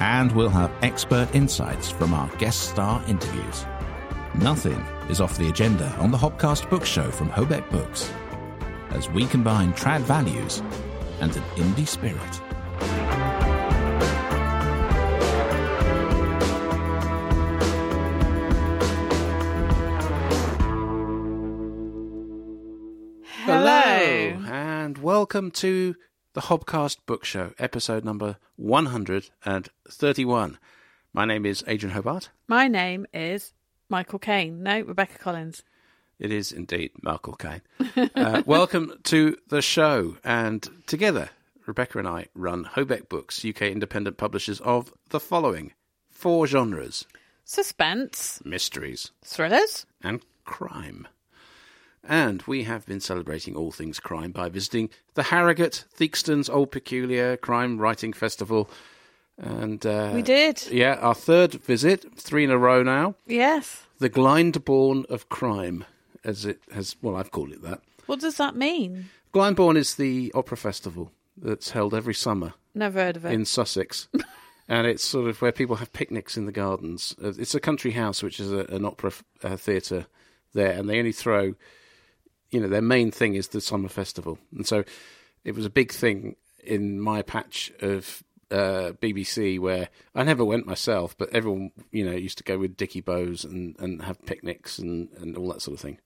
and we'll have expert insights from our guest star interviews. Nothing is off the agenda on the Hobcast Book Show from Hobeck Books, as we combine trad values and an indie spirit. Hello, and welcome to the Hobcast Book Show, episode number 131. My name is Adrian Hobart. My name is Michael Caine. No, Rebecca Collins. It is indeed Michael Caine. Welcome to the show. And together, Rebecca and I run Hobeck Books, UK independent publishers of the following four genres: suspense, mysteries, thrillers, and crime. And we have been celebrating all things crime by visiting the Harrogate Theakston's Old Peculiar Crime Writing Festival. And we did. Yeah, our third visit, three in a row now. Yes. The Glyndebourne of crime, as it has, well, I've called it that. What does that mean? Glyndebourne is the opera festival that's held every summer. Never heard of it. In Sussex. And it's sort of where people have picnics in the gardens. It's a country house, which is an opera theatre there, and they only throw... You know, their main thing is the summer festival. And so it was a big thing in my patch of BBC where I never went myself, but everyone, you know, used to go with dicky bows and have picnics and all that sort of thing.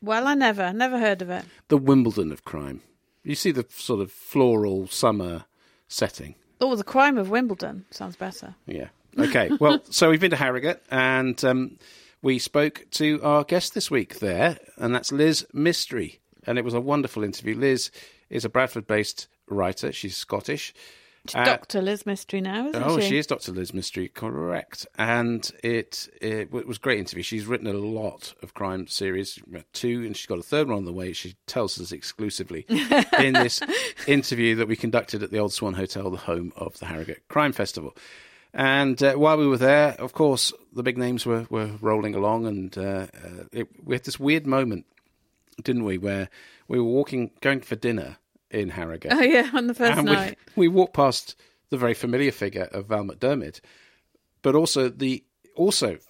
Well, I never heard of it. The Wimbledon of crime. You see the sort of floral summer setting. Oh, the crime of Wimbledon. Sounds better. Yeah. Okay. Well, so we've been to Harrogate and... we spoke to our guest this week there, and that's Liz Mistry, and it was a wonderful interview. Liz is a Bradford-based writer. She's Scottish. She's Dr. Liz Mistry now, isn't she? Oh, she is Dr. Liz Mistry, correct. And it was a great interview. She's written a lot of crime series, two, and she's got a third one on the way. She tells us exclusively in this interview that we conducted at the Old Swan Hotel, the home of the Harrogate Crime Festival. And while we were there, of course, the big names were rolling along, and we had this weird moment, didn't we, where we were going for dinner in Harrogate. Oh, yeah, on the first night. We walked past the very familiar figure of Val McDermid, but also the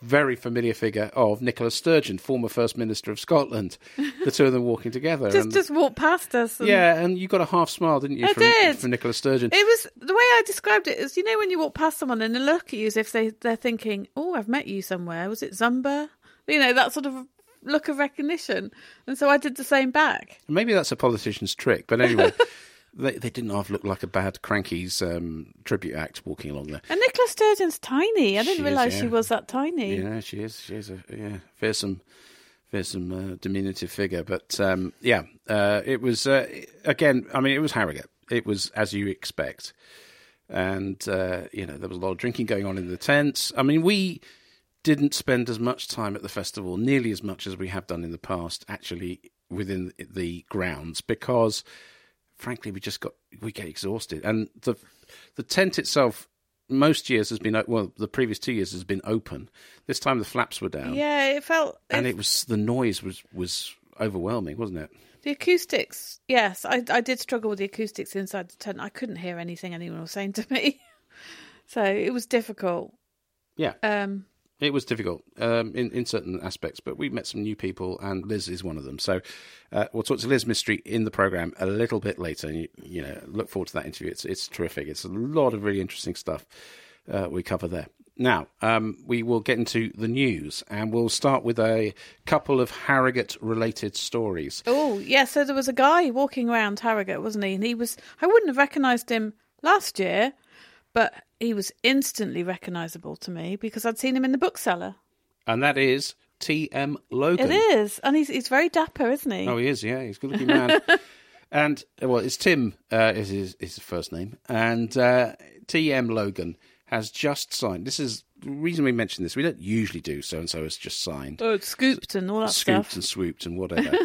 very familiar figure of Nicola Sturgeon, former First Minister of Scotland, the two of them walking together. just walked past us. And... Yeah, and you got a half smile, didn't you, from Nicola Sturgeon? It was, the way I described it is, you know, when you walk past someone and they look at you as if they're thinking, oh, I've met you somewhere. Was it Zumba? You know, that sort of look of recognition. And so I did the same back. Maybe that's a politician's trick, but anyway... They didn't half look like a bad Crankies tribute act walking along there. And Nicola Sturgeon's tiny. I didn't realise she was that tiny. Yeah, she is. She is a fearsome diminutive figure. But it was again. I mean, it was Harrogate. It was as you expect, and you know, there was a lot of drinking going on in the tents. I mean, we didn't spend as much time at the festival, nearly as much as we have done in the past, actually within the grounds, because. Frankly, we get exhausted, and the tent itself. Most years has been the previous 2 years has been open. This time the flaps were down. Yeah, it felt, and it was the noise was overwhelming, wasn't it? The acoustics, yes, I did struggle with the acoustics inside the tent. I couldn't hear anything anyone was saying to me, so it was difficult. Yeah, it was difficult in certain aspects, but we met some new people, and Liz is one of them. So we'll talk to Liz Mistry in the programme a little bit later. And you know, look forward to that interview. It's terrific. It's a lot of really interesting stuff we cover there. Now, we will get into the news, and we'll start with a couple of Harrogate-related stories. Oh, yeah, so there was a guy walking around Harrogate, wasn't he? And he was... I wouldn't have recognised him last year, but... He was instantly recognisable to me because I'd seen him in the bookseller. And that is T.M. Logan. It is. And he's very dapper, isn't he? Oh, he is, yeah. He's a good-looking man. And, well, it's Tim is his first name. And T.M. Logan has just signed. This is the reason we mention this, we don't usually do so-and-so is just signed. Oh, it's scooped and all that stuff. Scooped and swooped and whatever.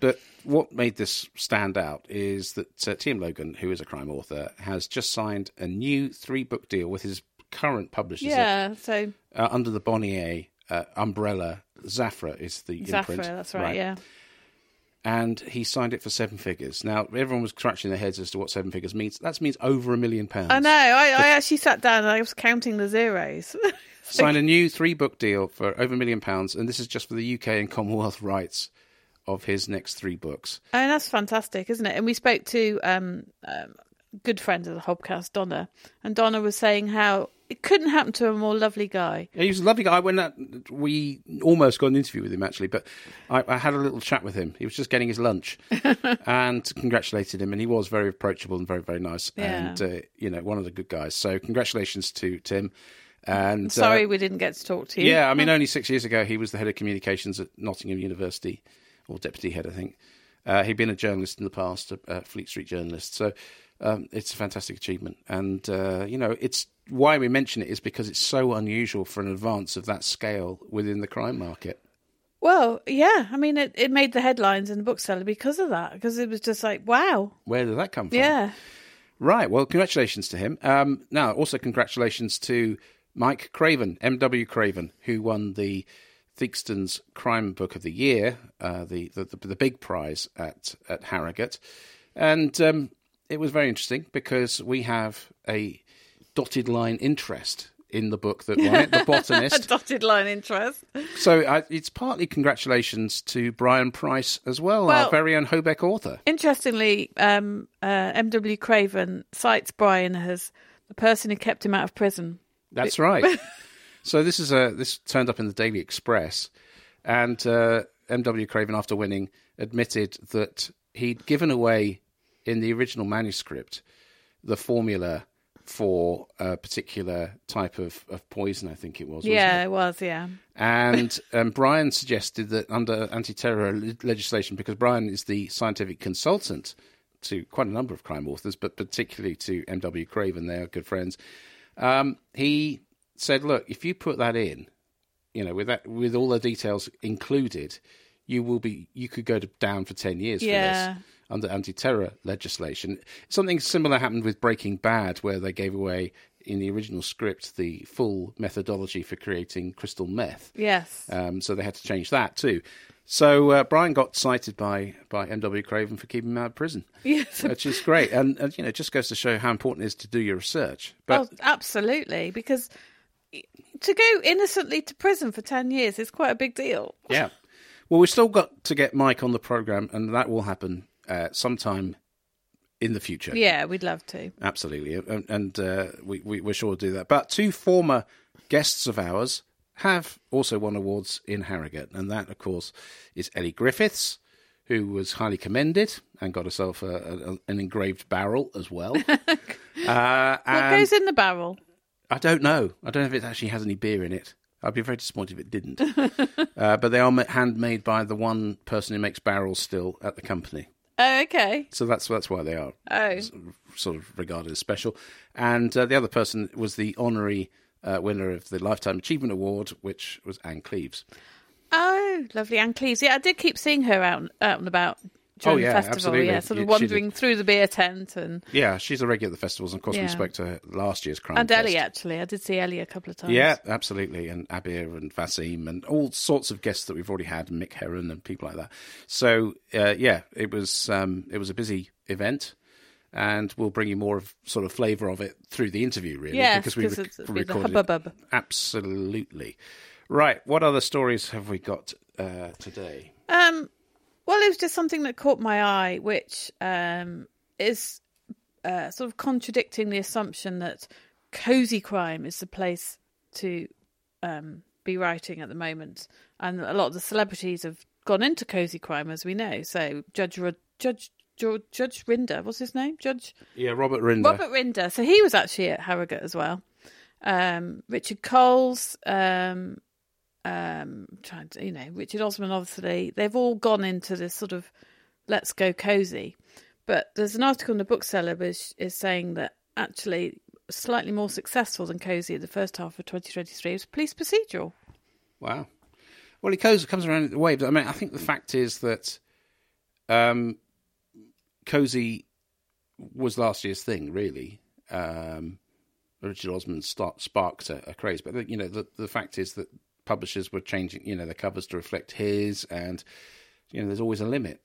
But what made this stand out is that T.M. Logan, who is a crime author, has just signed a new 3-book deal with his current publishers. Yeah, so... under the Bonnier umbrella, Zaffre is the imprint. Zaffre, that's right, yeah. And he signed it for 7 figures. Now, everyone was scratching their heads as to what 7 figures means. That means over £1 million. I know. I actually sat down and I was counting the zeros. Signed a new 3-book deal for over £1 million, and this is just for the UK and Commonwealth rights of his next 3 books. And that's fantastic, isn't it? And we spoke to a good friend of the Hobcast, Donna, and Donna was saying how it couldn't happen to a more lovely guy. He was a lovely guy. We almost got an interview with him, actually, but I had a little chat with him. He was just getting his lunch and congratulated him, and he was very approachable and very, very nice, and, one of the good guys. So congratulations to Tim. And I'm sorry we didn't get to talk to you. Yeah, I mean, only 6 years ago, he was the head of communications at Nottingham University, or deputy head, I think. He'd been a journalist in the past, a Fleet Street journalist. So it's a fantastic achievement. And, it's... Why we mention it is because it's so unusual for an advance of that scale within the crime market. Well, yeah. I mean, it made the headlines in the bookseller because of that, because it was just like, wow. Where did that come from? Yeah. Right. Well, congratulations to him. Now, also congratulations to Mike Craven, M.W. Craven, who won the Theakston's Crime Book of the Year, the big prize at Harrogate. And it was very interesting because we have a... dotted line interest in the book that won it, The Botanist. A dotted line interest. So it's partly congratulations to Brian Price as well, our very own Hobeck author. Interestingly, M.W. Craven cites Brian as the person who kept him out of prison. That's right. So this turned up in the Daily Express, and M.W. Craven, after winning, admitted that he'd given away in the original manuscript the formula for a particular type of poison, I think it was. Yeah, it was, yeah. And Brian suggested that under anti-terror legislation, because Brian is the scientific consultant to quite a number of crime authors, but particularly to M.W. Craven, they are good friends, he said, look, if you put that in, with all the details included, you could go down for 10 years for this. Under anti-terror legislation. Something similar happened with Breaking Bad, where they gave away, in the original script, the full methodology for creating crystal meth. Yes. So they had to change that too. So Brian got cited by M.W. Craven for keeping him out of prison. Yes. Which is great. And it just goes to show how important it is to do your research. But absolutely, because to go innocently to prison for 10 years is quite a big deal. Yeah. Well, we've still got to get Mike on the programme, and that will happen sometime in the future. Yeah, we'd love to. Absolutely. And we're sure to do that. But two former guests of ours have also won awards in Harrogate. And that, of course, is Ellie Griffiths, who was highly commended and got herself an engraved barrel as well. What goes in the barrel? I don't know. I don't know if it actually has any beer in it. I'd be very disappointed if it didn't. But they are handmade by the one person who makes barrels still at the company. Oh, okay. So that's why they are sort of regarded as special. And the other person was the honorary winner of the Lifetime Achievement Award, which was Anne Cleeves. Oh, lovely Anne Cleeves. Yeah, I did keep seeing her out and about during the festival. Absolutely. Yeah, sort of wandering through the beer tent. And yeah, she's a regular at the festivals. And of course, we spoke to her last year's crime and Ellie, actually. I did see Ellie a couple of times. Yeah, absolutely. And Abir and Vasim and all sorts of guests that we've already had, and Mick Heron and people like that. So, it was a busy event. And we'll bring you more of sort of flavour of it through the interview, really. Yeah, because we recorded it. Absolutely. Right, what other stories have we got today? Well, it was just something that caught my eye, which is sort of contradicting the assumption that cosy crime is the place to be writing at the moment. And a lot of the celebrities have gone into cosy crime, as we know. So Judge Rinder, what's his name? Robert Rinder. Robert Rinder. So he was actually at Harrogate as well. Richard Coles. Richard Osman, obviously, they've all gone into this sort of let's go cosy. But there's an article in the bookseller which is saying that actually slightly more successful than Cozy in the first half of 2023 was Police Procedural. Wow. Well, it comes around at the waves. I mean, I think the fact is that Cozy was last year's thing, really. Richard Osman sparked a craze. But, you know, the fact is that publishers were changing, you know, their covers to reflect his, and, you know, there's always a limit,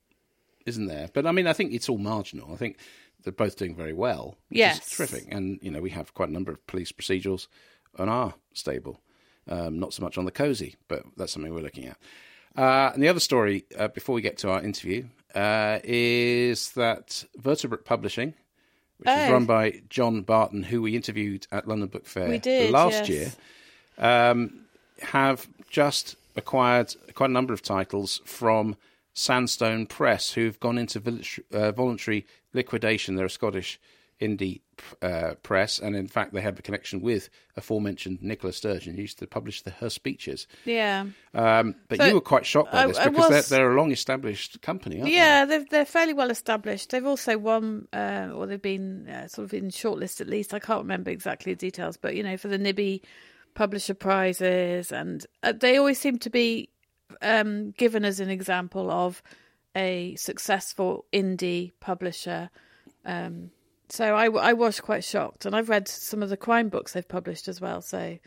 isn't there? But, I mean, I think it's all marginal. I think they're both doing very well, which yes. is terrific. And, you know, we have quite a number of police procedurals on our stable. Not so much on the Cozy, but that's something we're looking at. And the other story, before we get to our interview, is that Vertebrate Publishing, which is run by John Barton, who we interviewed at London Book Fair last year, have just acquired quite a number of titles from Sandstone Press, who've gone into voluntary liquidation. They're a Scottish indie press, and in fact they have a connection with aforementioned Nicola Sturgeon, who used to publish her speeches. Yeah. But so you were quite shocked by this, because they're a long-established company, aren't they? Yeah, they're fairly well-established. They've also won, or they've been sort of in shortlist at least. I can't remember exactly the details, but, you know, for the Nibby Publisher Prizes, and they always seem to be given as an example of a successful indie publisher. So I was quite shocked, and I've read some of the crime books they've published as well. So,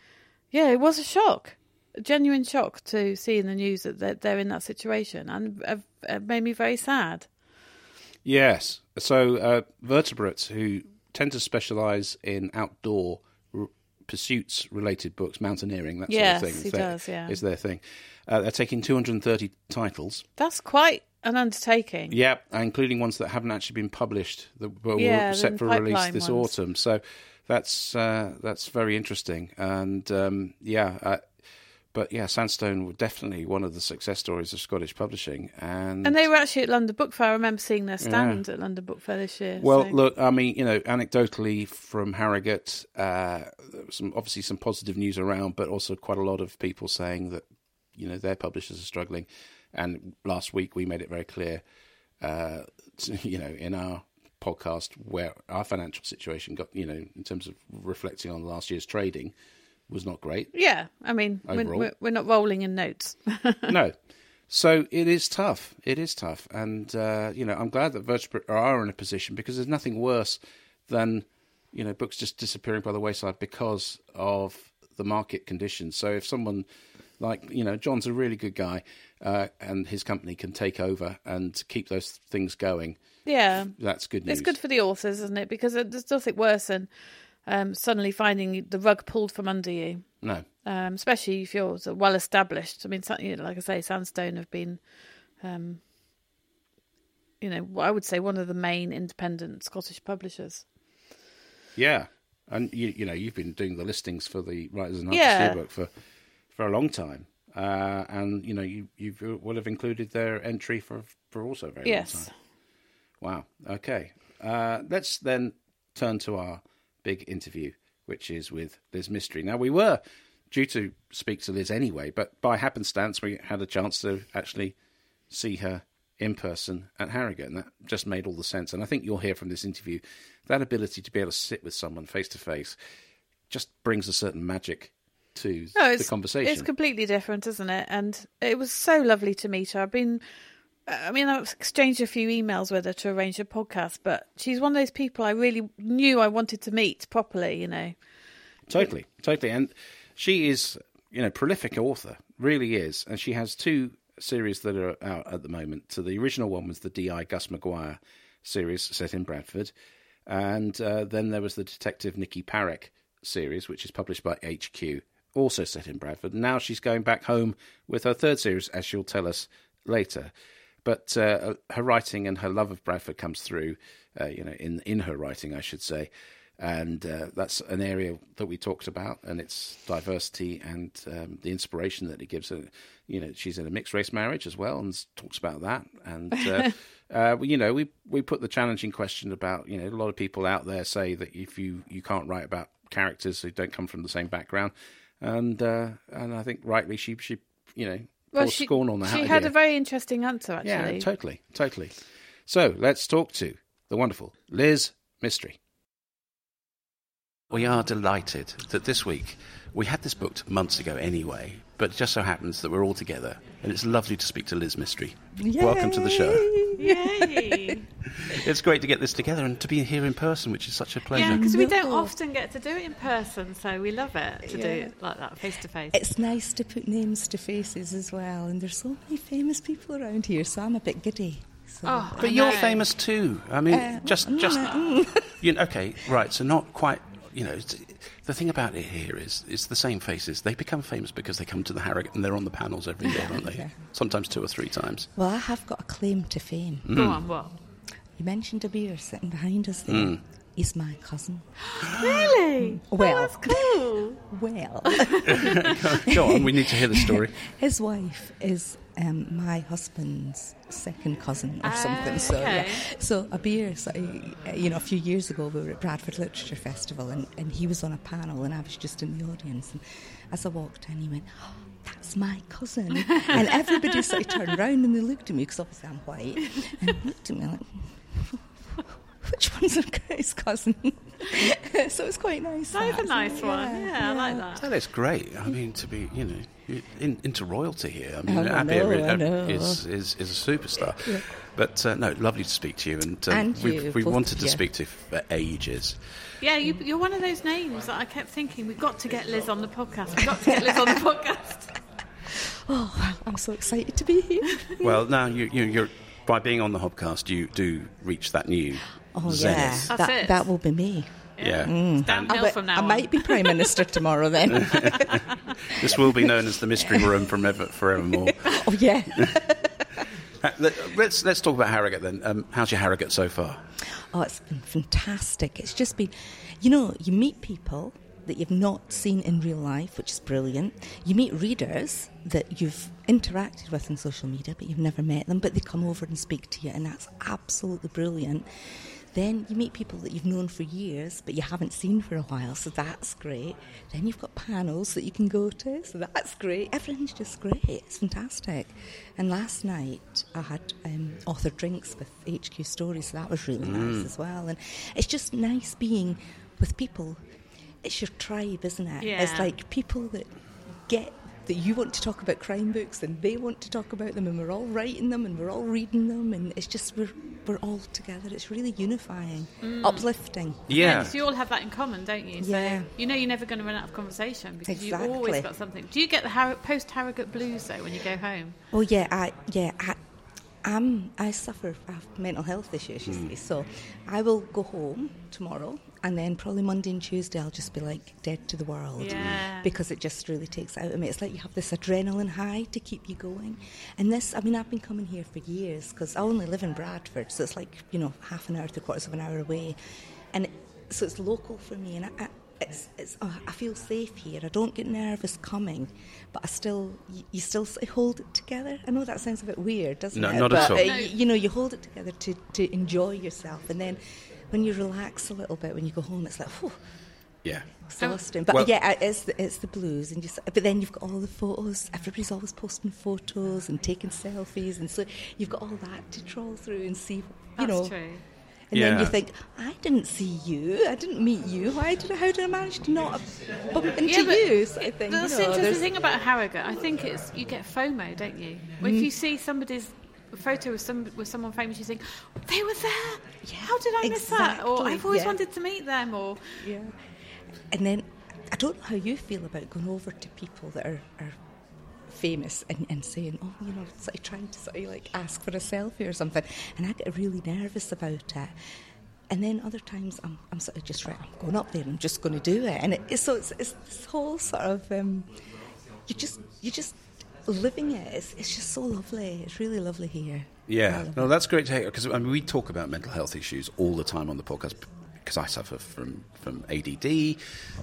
yeah, it was a shock, a genuine shock to see in the news that they're in that situation, and it made me very sad. Yes. So Vertebrate, who tend to specialise in outdoor pursuits-related books, mountaineering, that sort of thing. Yes, is their thing. They're taking 230 titles. That's quite an undertaking. Yeah, including ones that haven't actually been published, that were set for release this autumn. So that's very interesting. And Sandstone were definitely one of the success stories of Scottish publishing. And they were actually at London Book Fair. I remember seeing their stand at London Book Fair this year. Well, look, I mean, you know, anecdotally from Harrogate, obviously some positive news around, but also quite a lot of people saying that, you know, their publishers are struggling. And last week we made it very clear, you know, in our podcast where our financial situation got, you know, in terms of reflecting on last year's trading, was not great. Yeah, I mean, we're not rolling in notes. No. So it is tough. It is tough. And, you know, I'm glad that Vertebrate are in a position, because there's nothing worse than, you know, books just disappearing by the wayside because of the market conditions. So if someone... like, you know, John's a really good guy, and his company can take over and keep those things going. Yeah. That's good news. It's good for the authors, isn't it? Because there's nothing worse than suddenly finding the rug pulled from under you. No. Especially if you're well-established. I mean, like I say, Sandstone have been, you know, I would say one of the main independent Scottish publishers. Yeah. And, you know, you've been doing the listings for the Writers and Artists Yearbook for a long time, and you know you will have included their entry for also a very long time. Wow. Okay. Let's then turn to our big interview, which is with Liz Mistry. Now, we were due to speak to Liz anyway, but by happenstance we had a chance to actually see her in person at Harrogate, and that just made all the sense. And I think you'll hear from this interview that ability to be able to sit with someone face to face just brings a certain magic to the conversation. It's completely different, isn't it? And it was so lovely to meet her. I've exchanged a few emails with her to arrange a podcast, but she's one of those people I really knew I wanted to meet properly, you know. Totally. And she is, you know, prolific author, really is. And she has two series that are out at the moment. So the original one was the D.I. Gus Maguire series set in Bradford. And then there was the Detective Nicky Parrick series, which is published by HQ, also set in Bradford. Now she's going back home with her third series, as she'll tell us later. But her writing and her love of Bradford comes through, you know, in her writing, I should say. And that's an area that we talked about, and its diversity and the inspiration that it gives her. You know, she's in a mixed-race marriage as well, and talks about that. And, you know, we put the challenging question about, you know, a lot of people out there say that if you can't write about characters who don't come from the same background, and I think rightly she you know, scorn on that. She had a very interesting answer, actually. Yeah, totally. So let's talk to the wonderful Liz Mistry. We are delighted that this week, we had this booked months ago anyway, but it just so happens that we're all together, and it's lovely to speak to Liz Mistry. Yay! Welcome to the show. Yay! It's great to get this together and to be here in person, which is such a pleasure. Yeah, because we don't often get to do it in person, so we love it to do it like that, face-to-face. It's nice to put names to faces as well, and there's so many famous people around here, so I'm a bit giddy. So. Oh, but you're famous too. I mean, you know, okay, right, so not quite... You know, the thing about it here is it's the same faces. They become famous because they come to the Harrogate and they're on the panels every year, aren't they? Sometimes two or three times. Well, I have got a claim to fame. Go on, what? You mentioned Abir sitting behind us there. Mm. He's my cousin. Really? Well, oh, that's cool. Go on, we need to hear the story. His wife is... my husband's second cousin or something. So, so Abir, so, you know, a few years ago we were at Bradford Literature Festival and he was on a panel and I was just in the audience. And as I walked in, he went, "Oh, that's my cousin." And everybody sort of turned round and they looked at me, because obviously I'm white, and they looked at me like, which one's his cousin? So it was quite nice. That's a nice one. Yeah, I like that. That is great. I mean, to be, you know, into royalty here. I mean, Abir is a superstar. Yeah. But no, lovely to speak to you. And we wanted to speak to you for ages. Yeah, you're one of those names that I kept thinking, we've got to get Liz on the podcast. Oh, I'm so excited to be here. Well, now you're by being on the Hobcast, you do reach that new. Oh, zenith. Yeah, that will be me. Yeah. Mm. Downhill from now on. I might be Prime Minister tomorrow then. This will be known as the Mystery Room forevermore. Oh, yeah. Let's talk about Harrogate then. How's your Harrogate so far? Oh, it's been fantastic. It's just been, you know, you meet people that you've not seen in real life, which is brilliant. You meet readers that you've interacted with on social media, but you've never met them, but they come over and speak to you, and that's absolutely brilliant. Then you meet people that you've known for years, but you haven't seen for a while, so that's great. Then you've got panels that you can go to, so that's great. Everything's just great. It's fantastic. And last night I had author drinks with HQ Stories, so that was really nice as well. And it's just nice being with people. It's your tribe, isn't it? Yeah. It's like people that get that you want to talk about crime books and they want to talk about them, and we're all writing them and we're all reading them, and it's just we're all together. It's really unifying, uplifting. Yeah, because you all have that in common, don't you? So you know you're never going to run out of conversation because you've always got something. Do you get the post-Harrogate blues though when you go home? Well, I suffer from mental health issues, you see, so I will go home tomorrow and then probably Monday and Tuesday I'll just be like dead to the world because it just really takes out of me. It's like you have this adrenaline high to keep you going. And this, I mean, I've been coming here for years because I only live in Bradford, so it's like, you know, half an hour, three-quarters of an hour away. And so it's local for me, and I feel safe here. I don't get nervous coming, but I still, you still hold it together. I know that sounds a bit weird, doesn't it? Not at all. You know, you hold it together to enjoy yourself, and then when you relax a little bit when you go home, it's like, oh, yeah, exhausting. But it's the blues, and but then you've got all the photos. Everybody's always posting photos and taking selfies, and so you've got all that to trawl through and see. That's true. And then you think, I didn't see you. I didn't meet you. How did I manage to not bump into you? So I think, that's the thing about Harrogate. I think it's you get FOMO, don't you? Well, if you see somebody's photo with someone famous, you think, they were there. Yeah, how did I miss that? Or I've always wanted to meet them. Or and then I don't know how you feel about going over to people that are famous and saying, oh, you know, sort of trying to sort of like ask for a selfie or something, and I get really nervous about it. And then other times I'm sort of just I'm going up there and I'm just going to do it, and it's this whole sort of you're just living it. It's just so lovely. It's really lovely here. Yeah, no, that's great to hear, because I mean, we talk about mental health issues all the time on the podcast, because I suffer from ADD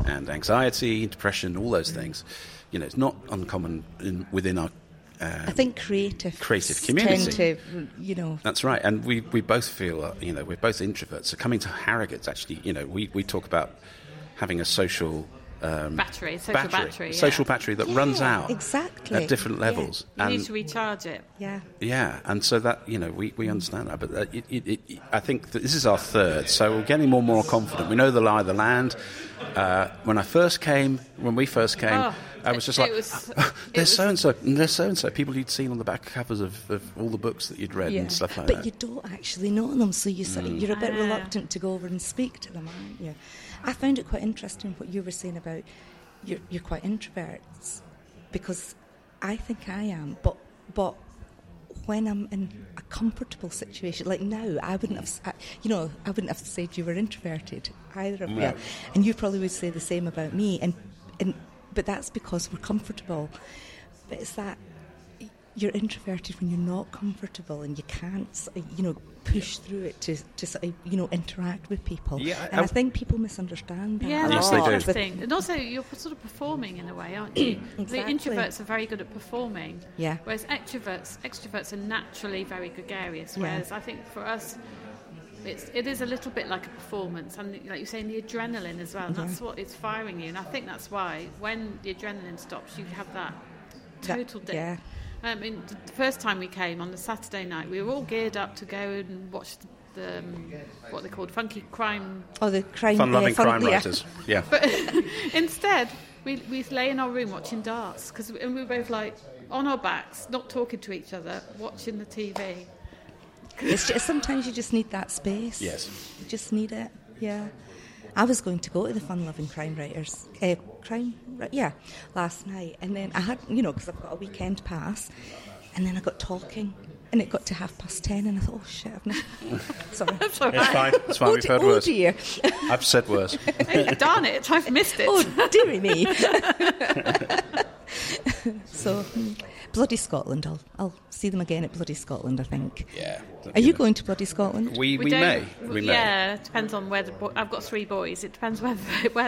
and anxiety, depression, all those things. You know, it's not uncommon within our... I think creative community. That's right, and we both feel, you know, we're both introverts, so coming to Harrogate's actually, you know, we talk about having a social battery that runs out at different levels. Yeah. You need to recharge it. Yeah. Yeah, and so that, you know, we understand that. But I think that this is our third, so we're getting more and more confident. We know the lie of the land. When we first came, I was just like, there's so-and-so, and there's so-and-so, people you'd seen on the back covers of all the books that you'd read and stuff like that. But you don't actually know them, so you're a bit reluctant to go over and speak to them, aren't you? I found it quite interesting what you were saying about you're quite introverts, because I think I am, but when I'm in a comfortable situation, like now, I wouldn't have said you were introverted, either of you. No. And you probably would say the same about me, but that's because we're comfortable. But it's that you're introverted when you're not comfortable and you can't, push through it to interact with people. Yeah, and I think people misunderstand that. Yeah, that's the thing. And also, you're sort of performing in a way, aren't you? Exactly. The introverts are very good at performing. Yeah. Whereas extroverts are naturally very gregarious. Whereas I think for us, it is a little bit like a performance. And like you're saying, the adrenaline as well. And that's what it's firing you. And I think that's why when the adrenaline stops, you have that total dip. Yeah. I mean, the first time we came on the Saturday night, we were all geared up to go and watch the what they called funky crime. Oh, the crime. Fun-loving crime writers. Yeah. But instead, we lay in our room watching darts, and we were both like on our backs, not talking to each other, watching the TV. It's just, sometimes you just need that space. Yes. You just need it. Yeah. I was going to go to the Fun-Loving Crime Writers, last night. And then I had, because I've got a weekend pass, and then I got talking, and it got to 10:30, and I thought, oh, shit, I've not... Sorry. It's fine. It's fine. We've heard worse. Oh, dear. I've said worse. Darn it, I've missed it. Oh, dearie me. So, Bloody Scotland. I'll see them again at Bloody Scotland, I think. Yeah. Are you going to Bloody Scotland? We may. We may. Yeah, it depends on where I've got 3 boys. It depends where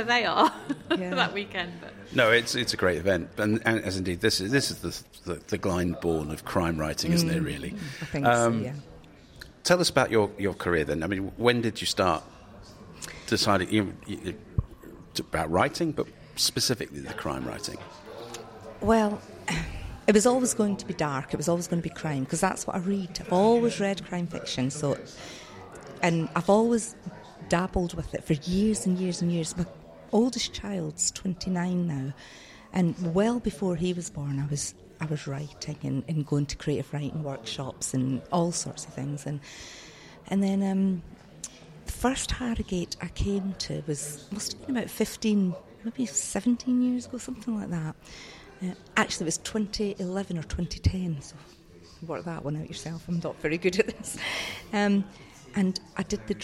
they are that weekend. But. No, it's a great event, and as indeed this is the Glyndebourne of crime writing, isn't it? Really. I think so. Yeah. Tell us about your career then. I mean, when did you start deciding about writing, but specifically the crime writing? Well, it was always going to be dark. It was always going to be crime, because that's what I read. I've always read crime fiction, and I've always dabbled with it for years and years and years. My oldest child's 29 now, and well before he was born, I was writing and going to creative writing workshops and all sorts of things. And then the first Harrogate I came to must have been about 15, maybe 17 years ago, something like that. Actually, it was 2011 or 2010, so work that one out yourself. I'm not very good at this. And I did the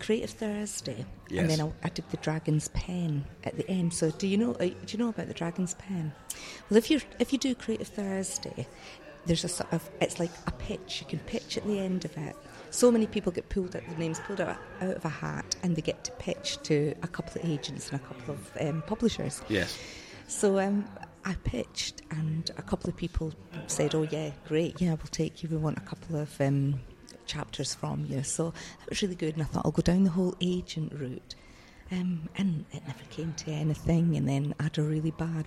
Creative Thursday, yes. And then I did the Dragon's Pen at the end. So, do you know about the Dragon's Pen? Well, if you do Creative Thursday, there's a sort of, it's like a pitch. You can pitch at the end of it. So many people get their names pulled out of a hat, and they get to pitch to a couple of agents and a couple of publishers. Yes. So I pitched, and a couple of people said, oh yeah, great, yeah, we'll take you, we want a couple of chapters from you. So that was really good, and I thought I'll go down the whole agent route, and it never came to anything. And then I had a really bad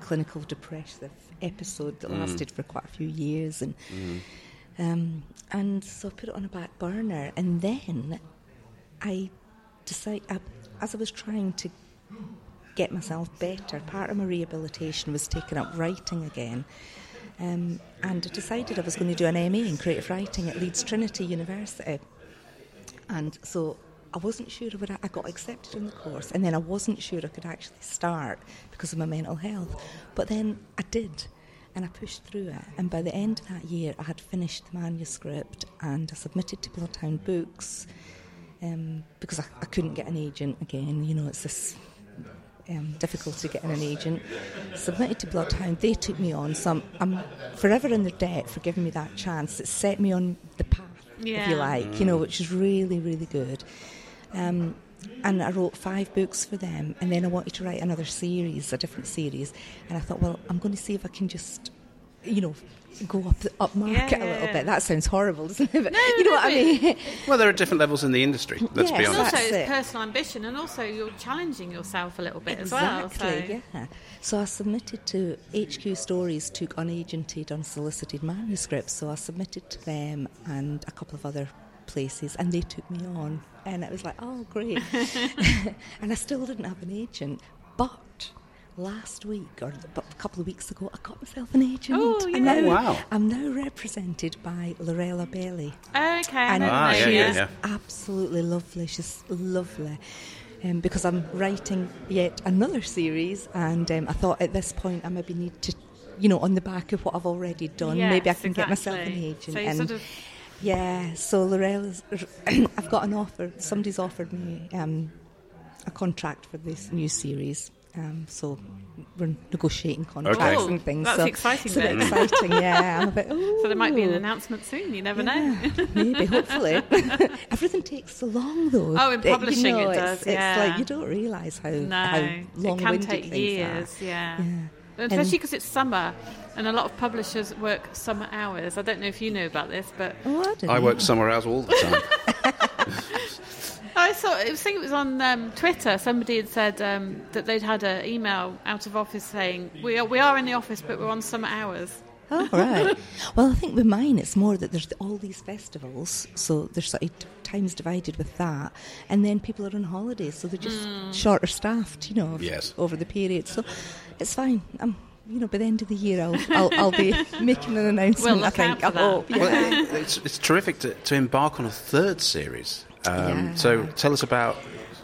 clinical depressive episode that lasted for quite a few years, and so I put it on a back burner. And then I decided, as I was trying to get myself better, part of my rehabilitation was taking up writing again, and I decided I was going to do an MA in creative writing at Leeds Trinity University. And so I wasn't sure I got accepted in the course, and then I wasn't sure I could actually start because of my mental health, but then I did, and I pushed through it, and by the end of that year I had finished the manuscript, and I submitted to Bloodhound Books, because I couldn't get an agent again, it's this difficulty getting an agent. Submitted to Bloodhound, they took me on, so I'm forever in their debt for giving me that chance. It set me on the path, if you like, which is really, really good. And I wrote 5 books for them, and then I wanted to write another series, a different series, and I thought, well, I'm going to see if I can just you know, go up market a little bit. That sounds horrible, doesn't it? But you know what I mean? Well, there are different levels in the industry, let's be honest. Also, it's personal ambition, and also you're challenging yourself a little bit as well. So I submitted to... HQ Stories took unagented, unsolicited manuscripts, so I submitted to them and a couple of other places, and they took me on. And it was like, oh, great. And I still didn't have an agent, but... last week, or a couple of weeks ago, I got myself an agent. Oh, yeah. I'm now represented by Lorella Bailey. Oh, okay. And she's absolutely lovely. She's lovely. Because I'm writing yet another series, and I thought at this point I maybe need to, you know, on the back of what I've already done, maybe I can get myself an agent. So you sort of... Yeah, so Lorella's... I've got an offer. Somebody's offered me a contract for this new series. So we're negotiating contracts and things. That's exciting. It's a bit exciting, yeah. I'm a bit, so there might be an announcement soon. You never know. Maybe, hopefully. Everything takes so long, though. Oh, in publishing it does. It's like you don't realise how long-winded things years, are. Yeah. Especially because it's summer, and a lot of publishers work summer hours. I don't know if you know about this, but I work summer hours all the time. I think it was on Twitter. Somebody had said that they'd had an email out of office saying we are in the office, but we're on summer hours. Oh, right. Well, I think with mine, it's more that there's all these festivals, so there's sort of times divided with that, and then people are on holidays, so they're just shorter staffed, you know, over the period. So it's fine. You know, by the end of the year, I'll be making an announcement. I hope. Yeah. Well, it's terrific to embark on a third series. So tell us about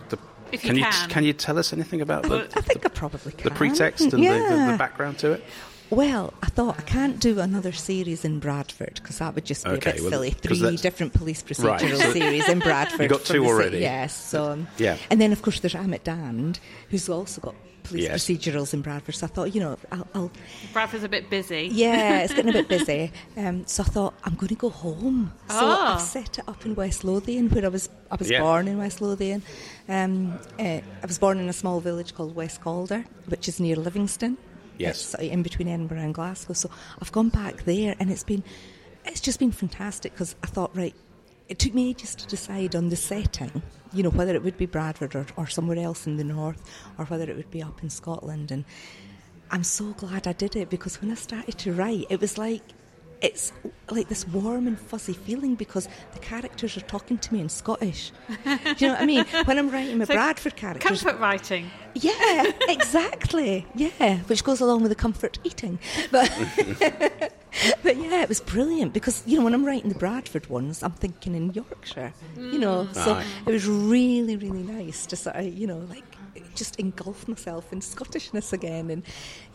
the... Can you tell us anything about the... I think I probably can. The pretext and the background to it? Well, I thought I can't do another series in Bradford because that would just be a bit silly. Three different police procedural series in Bradford. You got two already. Yes. So, and then, of course, there's Amit Dand, who's also got police procedurals in Bradford. So I thought, you know, I'll... Bradford's a bit busy. Yeah, it's getting a bit busy. So I thought, I'm going to go home. So I've set it up in West Lothian, where I was born in West Lothian. I was born in a small village called West Calder, which is near Livingston. Yes, it's in between Edinburgh and Glasgow. So I've gone back there, and it's just been fantastic because I thought, right, it took me ages to decide on the setting, you know, whether it would be Bradford or somewhere else in the north, or whether it would be up in Scotland. And I'm so glad I did it, because when I started to write, it was like... it's like this warm and fuzzy feeling because the characters are talking to me in Scottish. Do you know what I mean? When I'm writing my Bradford characters... comfort writing. Yeah, exactly. Yeah, which goes along with the comfort eating. But, but yeah, it was brilliant because, you know, when I'm writing the Bradford ones, I'm thinking in Yorkshire, you know. So it was really, really nice to sort of, you know, like, just engulf myself in Scottishness again. And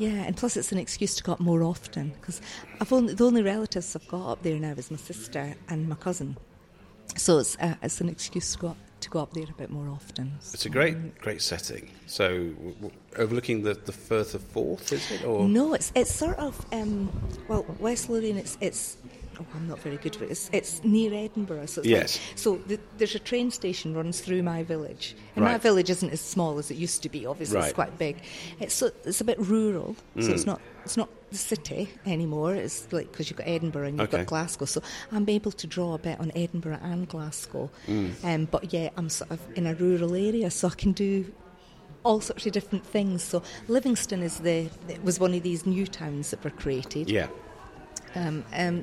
and plus it's an excuse to go up more often, because the only relatives I've got up there now is my sister and my cousin, so it's an excuse to go up there a bit more often. So it's a great setting. So overlooking the Firth of Forth, is it? Or no, it's sort of West Lothian. It's oh, I'm not very good for it. It's near Edinburgh, so it's like, so there's a train station runs through my village, and my village isn't as small as it used to be. Obviously, it's quite big. It's a bit rural, so it's not the city anymore. It's like, because you've got Edinburgh and you've got Glasgow, so I'm able to draw a bit on Edinburgh and Glasgow. But yeah, I'm sort of in a rural area, so I can do all sorts of different things. So Livingston was one of these new towns that were created. Yeah.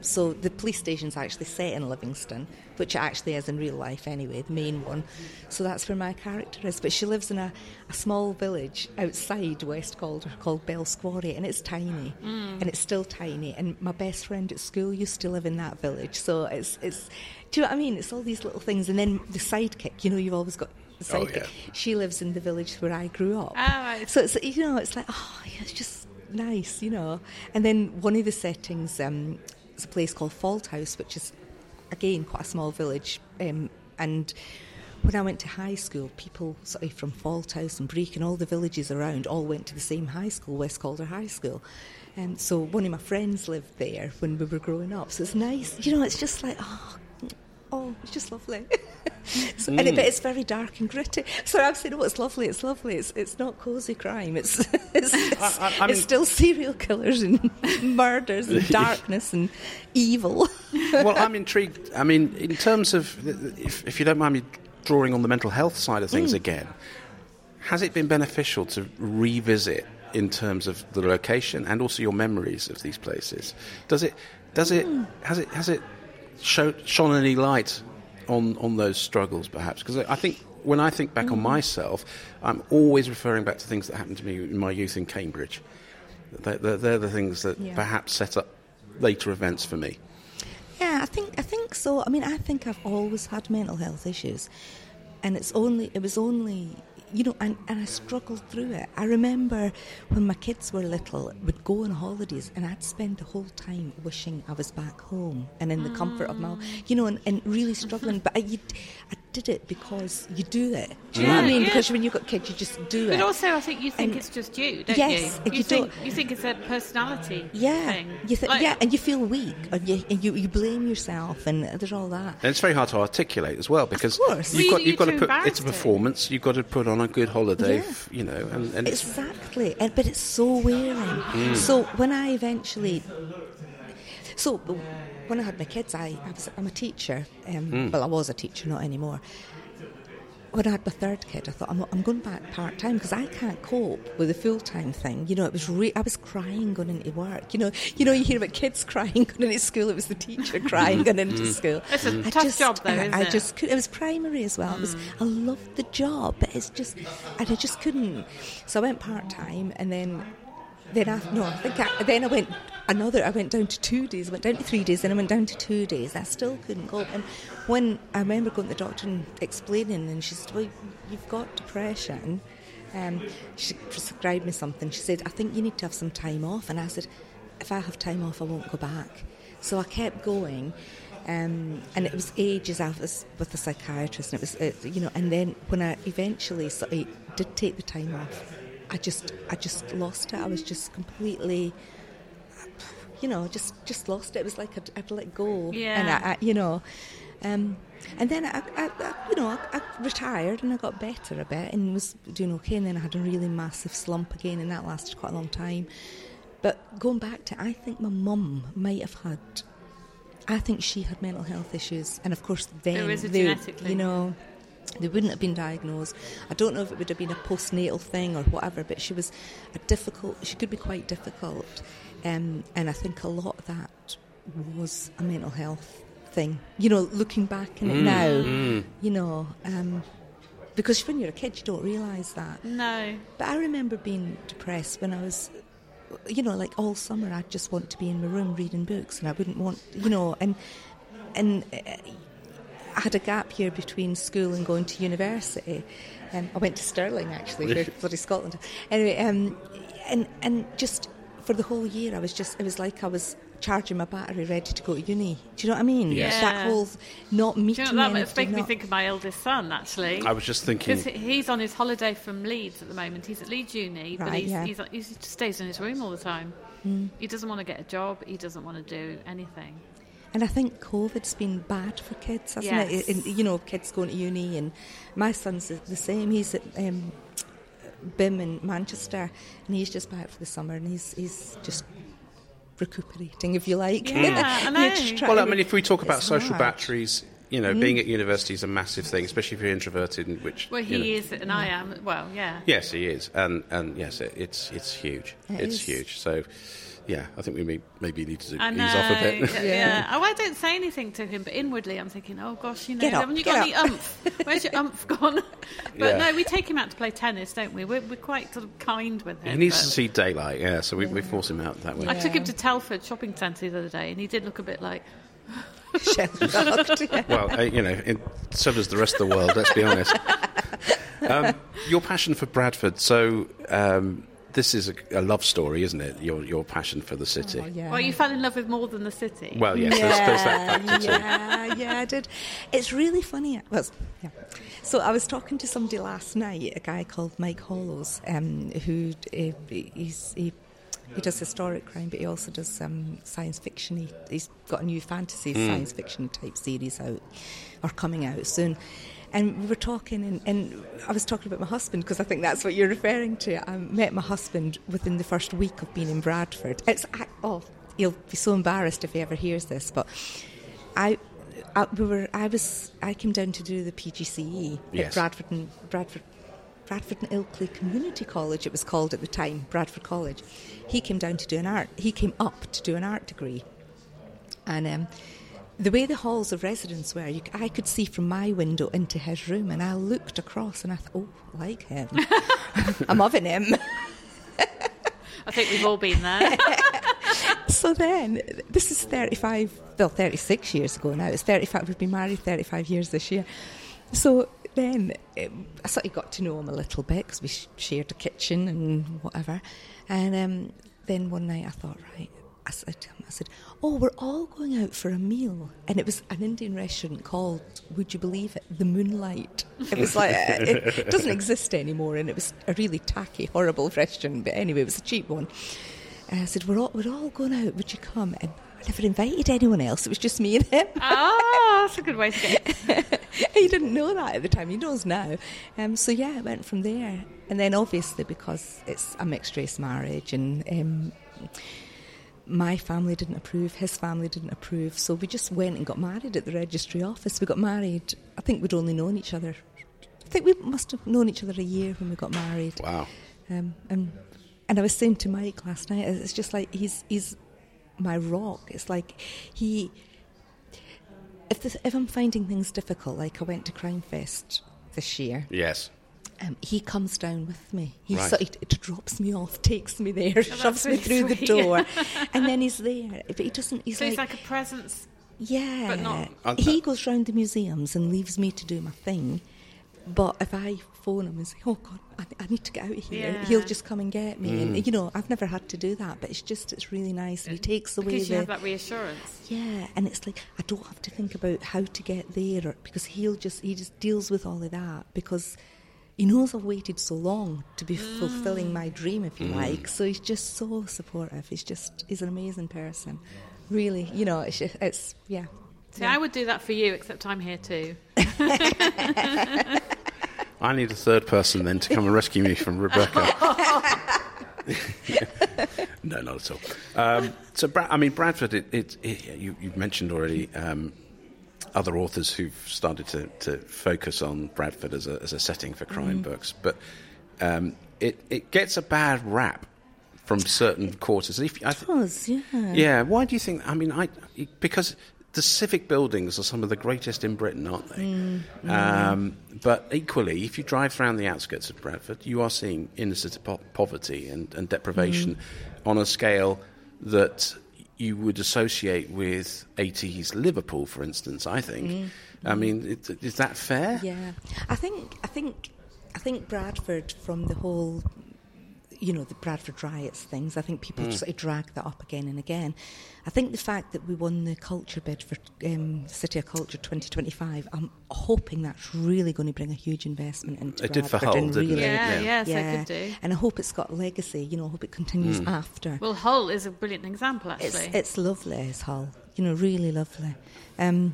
So the police station's actually set in Livingston, which it actually is in real life anyway, the main one. So that's where my character is. But she lives in a small village outside West Calder called Bellsquarry, and it's tiny, and it's still tiny. And my best friend at school used to live in that village. So it's do you know what I mean? It's all these little things. And then the sidekick, you know, you've always got... sidekick. Oh, yeah. She lives in the village where I grew up. So it's, you know, it's like, oh yeah, it's just nice, you know. And then one of the settings is a place called Fauldhouse, which is again quite a small village. And when I went to high school, people sort of from Fauldhouse and Break and all the villages around all went to the same high school, West Calder High School. And so one of my friends lived there when we were growing up. So it's nice, you know. It's just like, oh, it's just lovely. So, and it's very dark and gritty. So I'm saying, oh, it's lovely, it's lovely. It's not cosy crime. It's still serial killers and murders and darkness and evil. Well, I'm intrigued. I mean, in terms of, if you don't mind me drawing on the mental health side of things again, has it been beneficial to revisit in terms of the location and also your memories of these places? Has it shone any light on those struggles, perhaps? Because I think when I think back on myself, I'm always referring back to things that happened to me in my youth in Cambridge. They're the things that perhaps set up later events for me. Yeah, I think so. I mean, I think I've always had mental health issues, and it was only. You know, and I struggled through it. I remember when my kids were little, we'd go on holidays and I'd spend the whole time wishing I was back home and in the comfort of my... You know, and really struggling. But I did it because you do it. Do you know what I mean? Yeah. Because when you've got kids, you just do it. But also, I think you think it's just you, don't you? You think it's a personality thing. And you feel weak, and you blame yourself, and there's all that. And it's very hard to articulate as well, because it's a performance. You've got to put on a good holiday, you know. And exactly. But it's so wearing. Mm. So when I eventually... So when I had my kids, I'm a teacher. Well, I was a teacher, not anymore. When I had my third kid, I thought, I'm going back part-time because I can't cope with the full-time thing. You know, it was I was crying going into work. You know, you hear about kids crying going into school. It was the teacher crying going into school. It's a tough job, though, isn't it? It was primary as well. I loved the job, but it's just... And I just couldn't. So I went part-time, and I went down to 2 days, went down to 3 days, then I went down to 2 days. I still couldn't cope. And when I remember going to the doctor and explaining, and she said, well, you've got depression. She prescribed me something. She said, I think you need to have some time off. And I said, if I have time off, I won't go back. So I kept going. And it was ages after with the psychiatrist. And and then when I eventually did take the time off, I just lost it. I was just completely, just lost it. It was like I'd let go. Yeah. And and then I retired and I got better a bit and was doing okay. And then I had a really massive slump again, and that lasted quite a long time. But going back to, I think my mum might have had. I think she had mental health issues, and of course then there is a genetic link. They wouldn't have been diagnosed. I don't know if it would have been a postnatal thing or whatever, but she was she could be quite difficult. And I think a lot of that was a mental health thing. You know, looking back on it now, because when you're a kid, you don't realise that. No. But I remember being depressed when I was... You know, like all summer, I'd just want to be in my room reading books, and I wouldn't want... You know, and I had a gap year between school and going to university. I went to Stirling, actually, for bloody Scotland. Anyway, and just for the whole year, it was like I was charging my battery ready to go to uni. Do you know what I mean? Yes. Yeah. That whole not meeting... Do you know what that makes me think of my eldest son, actually? I was just thinking... Because he's on his holiday from Leeds at the moment. He's at Leeds Uni, but he just stays in his room all the time. Mm. He doesn't want to get a job. He doesn't want to do anything. And I think COVID's been bad for kids, hasn't it? And, kids going to uni, and my son's the same. He's at BIM in Manchester, and he's just back for the summer, and he's just recuperating, if you like. Yeah, I know. Well, I mean, if we talk about social batteries, being at university is a massive thing, especially if you're introverted, I am. Well, yeah. Yes, he is, and yes, it's huge. It's huge. So. Yeah, I think we maybe need to ease off a bit. Yeah. Oh, I don't say anything to him, but inwardly I'm thinking, oh, gosh, haven't you got any umph? Where's your umph gone? But no, we take him out to play tennis, don't we? We're quite sort of kind with him. He needs to see daylight, so we force him out that way. I took him to Telford shopping centre the other day, and he did look a bit like... Well, so does the rest of the world, let's be honest. Your passion for Bradford, so... This is a love story, isn't it? Your passion for the city. Oh, yeah. Well, you fell in love with more than the city. Well, yes, there's that factor too. Yeah, I did. It's really funny. So I was talking to somebody last night, a guy called Mike Hollows, who He does historic crime, but he also does science fiction. He's got a new fantasy science fiction type series out, or coming out soon. And we were talking, and I was talking about my husband, because I think that's what you're referring to. I met my husband within the first week of being in Bradford. He'll be so embarrassed if he ever hears this, but I came down to do the PGCE at Bradford and Ilkley Community College, it was called at the time, Bradford College. He came up to do an art degree, and the way the halls of residence were, I could see from my window into his room, and I looked across and I thought, oh, I like him. I'm loving him. I think we've all been there. So then, this is 36 years ago now. It's 35. We've been married 35 years this year. So then I sort of got to know him a little bit, because we shared a kitchen and whatever. And then one night I thought, right, I said, oh, we're all going out for a meal. And it was an Indian restaurant called, would you believe it, The Moonlight. It was like, it doesn't exist anymore. And it was a really tacky, horrible restaurant. But anyway, it was a cheap one. And I said, we're all going out, would you come? And I never invited anyone else. It was just me and him. Oh, that's a good way to get He didn't know that at the time. He knows now. It went from there. And then obviously, because it's a mixed-race marriage, and my family didn't approve, his family didn't approve, so we just went and got married at the registry office. We got married, I think we'd only known each other. I think we must have known each other a year when we got married. Wow. And I was saying to Mike last night, it's just like he's my rock. It's like if I'm finding things difficult, like I went to Crime Fest this year. Yes. He comes down with me. He drops me off, takes me there, shoves me through the door, and then he's there. But he doesn't. He's like a presence. Yeah. But not. He goes round the museums and leaves me to do my thing. But if I phone him and say, oh, God, I need to get out of here, he'll just come and get me. And, I've never had to do that, but it's really nice. And he takes away because you have that reassurance. Yeah, and it's like, I don't have to think about how to get there, because he just deals with all of that, because he knows I've waited so long to be fulfilling my dream, if you like. So he's just so supportive. He's an amazing person. Really, it's. See, I would do that for you, except I'm here too. I need a third person then to come and rescue me from Rebecca. No, not at all. Bradford, you've mentioned already other authors who've started to focus on Bradford as a setting for crime books, but it gets a bad rap from certain quarters. It does, yeah. Yeah, why do you think... because... The civic buildings are some of the greatest in Britain, aren't they? But equally, if you drive around the outskirts of Bradford, you are seeing inner-city poverty and deprivation on a scale that you would associate with 80s Liverpool, for instance, I think. Is that fair? Yeah. I think Bradford, from the whole, the Bradford riots things, I think people just sort of drag that up again and again. I think the fact that we won the culture bid for City of Culture 2025, I'm hoping that's really going to bring a huge investment into Bradford. It did for Hull, didn't it? Yeah, it could do. And I hope it's got a legacy, I hope it continues after. Well, Hull is a brilliant example, actually. It's lovely, it's Hull. Really lovely. The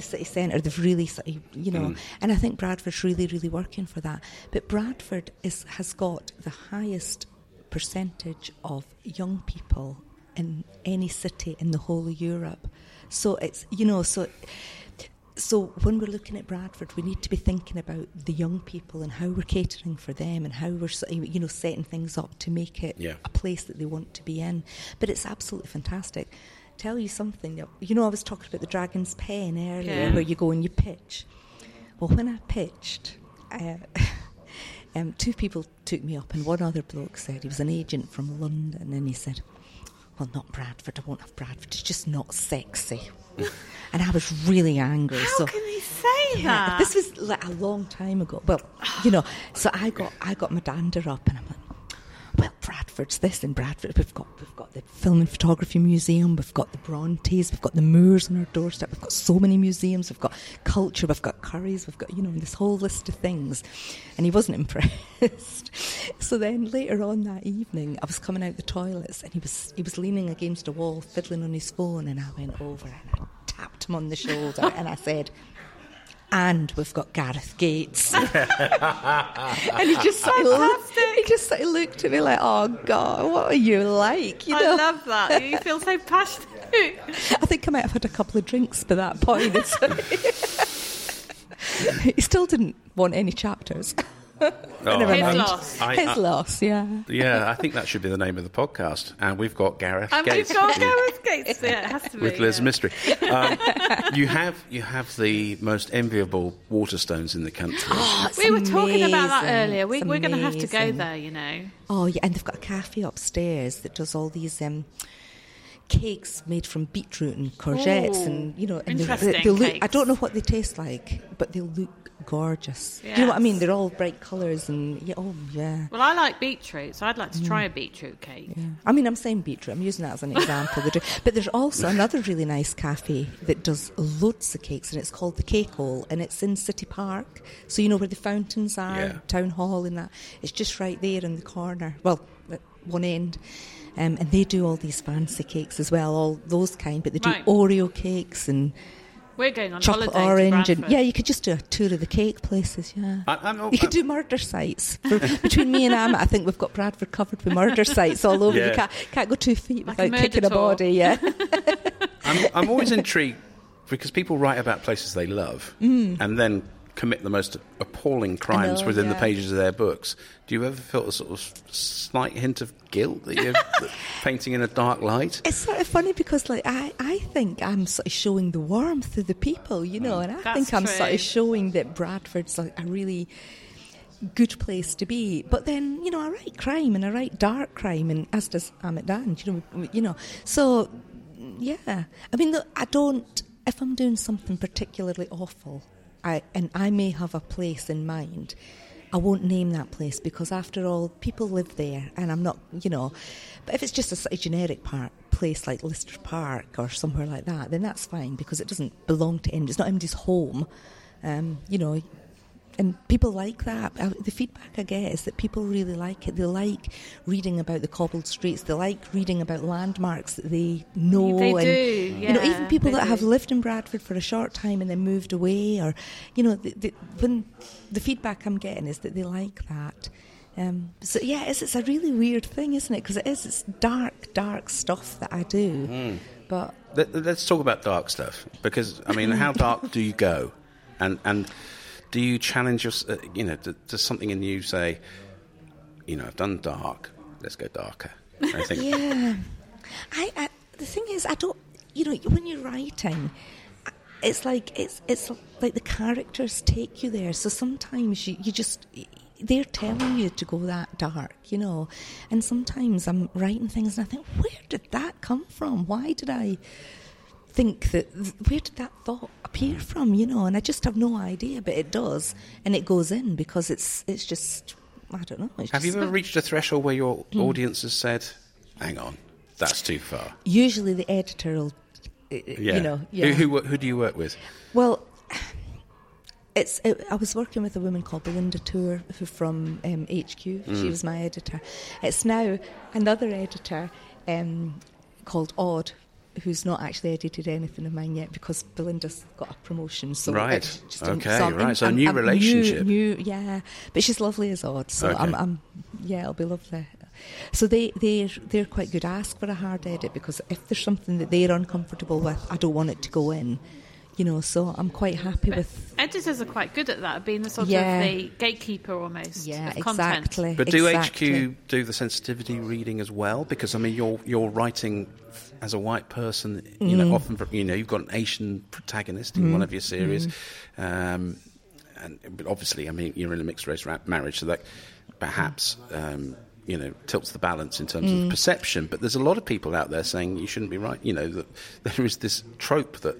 city centre, they've really, and I think Bradford's really, really working for that. But Bradford has got the highest percentage of young people in any city in the whole of Europe. So it's, so when we're looking at Bradford, we need to be thinking about the young people and how we're catering for them and how we're setting things up to make it a place that they want to be in. But it's absolutely fantastic. Tell you something, I was talking about the Dragon's Pen earlier, where you go and you pitch. Well, when I pitched, two people took me up, and one other bloke said, he was an agent from London, and he said, well, not Bradford, I won't have Bradford, it's just not sexy. And I was really angry. How can he say that? This was like a long time ago. Well, so I got my dander up, and I'm like, well, Bradford's this and Bradford. We've got the Film and Photography Museum. We've got the Brontes. We've got the Moors on our doorstep. We've got so many museums. We've got culture. We've got curries. We've got, you know, this whole list of things. And he wasn't impressed. So then later on that evening, I was coming out the toilets and he was leaning against a wall, fiddling on his phone. And I went over and I tapped him on the shoulder and I said, and we've got Gareth Gates. And he just sort of looked at me like, oh, God, what are you like? You know? I love that. You feel so passionate. I think I might have had a couple of drinks by that point. He still didn't want any chapters. His loss, yeah. Yeah, I think that should be the name of the podcast. And we've got Gareth Gates. Yeah, it has to be. With Liz Mistry. You have the most enviable Waterstones in the country. Oh, we were talking about that earlier. We're going to have to go there, you know. Oh, yeah, and they've got a cafe upstairs that does all these... cakes made from beetroot and courgettes. Ooh, and you know, and they look, I don't know what they taste like, but they look gorgeous. Yes. Do you know what I mean? They're all bright colours and yeah, oh yeah. Well, I like beetroot, so I'd like to try a beetroot cake. Yeah. I mean, I'm saying beetroot. I'm using that as an example. But there's also another really nice cafe that does loads of cakes, and it's called the Cake Hole, and it's in City Park. So you know where the fountains are, Town Hall, and that. It's just right there in the corner. Well, at one end. And they do all these fancy cakes as well, all those kind. But they do Oreo cakes and we're going on chocolate orange, and yeah, you could just do a tour of the cake places. Yeah, you could do murder sites. Between me and Amma, I think we've got Bradford covered with murder sites all over. Yeah. You can't go 2 feet without kicking a body. Yeah, I'm always intrigued because people write about places they love and then commit the most appalling crimes within the pages of their books. Do you ever feel a sort of slight hint of guilt that you're painting in a dark light? It's sort of funny because, like, I think I'm sort of showing the warmth of the people, you know, and I think I'm sort of showing that Bradford's like a really good place to be. But then, you know, I write crime and I write dark crime, and as does Amit Dand, you know. So, yeah, I mean, look, I don't. If I'm doing something particularly awful. I may have a place in mind. I won't name that place because, after all, people live there, and I'm not, you know. But if it's just a generic place like Lister Park or somewhere like that, then that's fine because it doesn't belong to MD. It's not MD's home, you know. And people like that. The feedback I get is that people really like it. They like reading about the cobbled streets. They like reading about landmarks that they know. They do. You know, even people that have lived in Bradford for a short time and then moved away, or you know, when the feedback I'm getting is that they like that. So yeah, it's a really weird thing, isn't it? Because it's dark, dark stuff that I do. Mm. But let's talk about dark stuff because I mean, how dark do you go? And do you challenge yourself, you know, does something in you say, you know, I've done dark, let's go darker? I think. Yeah. The thing is, I don't, you know, when you're writing, it's like the characters take you there. So sometimes you just, they're telling you to go that dark, you know. And sometimes I'm writing things and I think, where did that come from? Why did I... think that, where did that thought appear from, you know? And I just have no idea, but it does, and it goes in because it's just, I don't know. Have you ever reached a threshold where your audience has said, hang on, that's too far? Usually the editor will, you know. Yeah. Who do you work with? Well, I was working with a woman called Belinda Tour who from HQ. She was my editor. It's now another editor called Odd, who's not actually edited anything of mine yet because Belinda's got a promotion. So So a new relationship. New, but she's lovely as Odd. So it'll be lovely. So they're quite good. Ask for a hard edit because if there's something that they're uncomfortable with, I don't want it to go in. You know, so I'm quite happy with... Editors are quite good at that, being the sort of the gatekeeper almost of content. Exactly. But do HQ do the sensitivity reading as well? Because, I mean, you're writing as a white person, you know, often, you know, you've got an Asian protagonist in one of your series. But obviously, I mean, you're in a mixed-race marriage, so that perhaps... you know, tilts the balance in terms of the perception. But there's a lot of people out there saying you shouldn't be writing, you know, that there is this trope that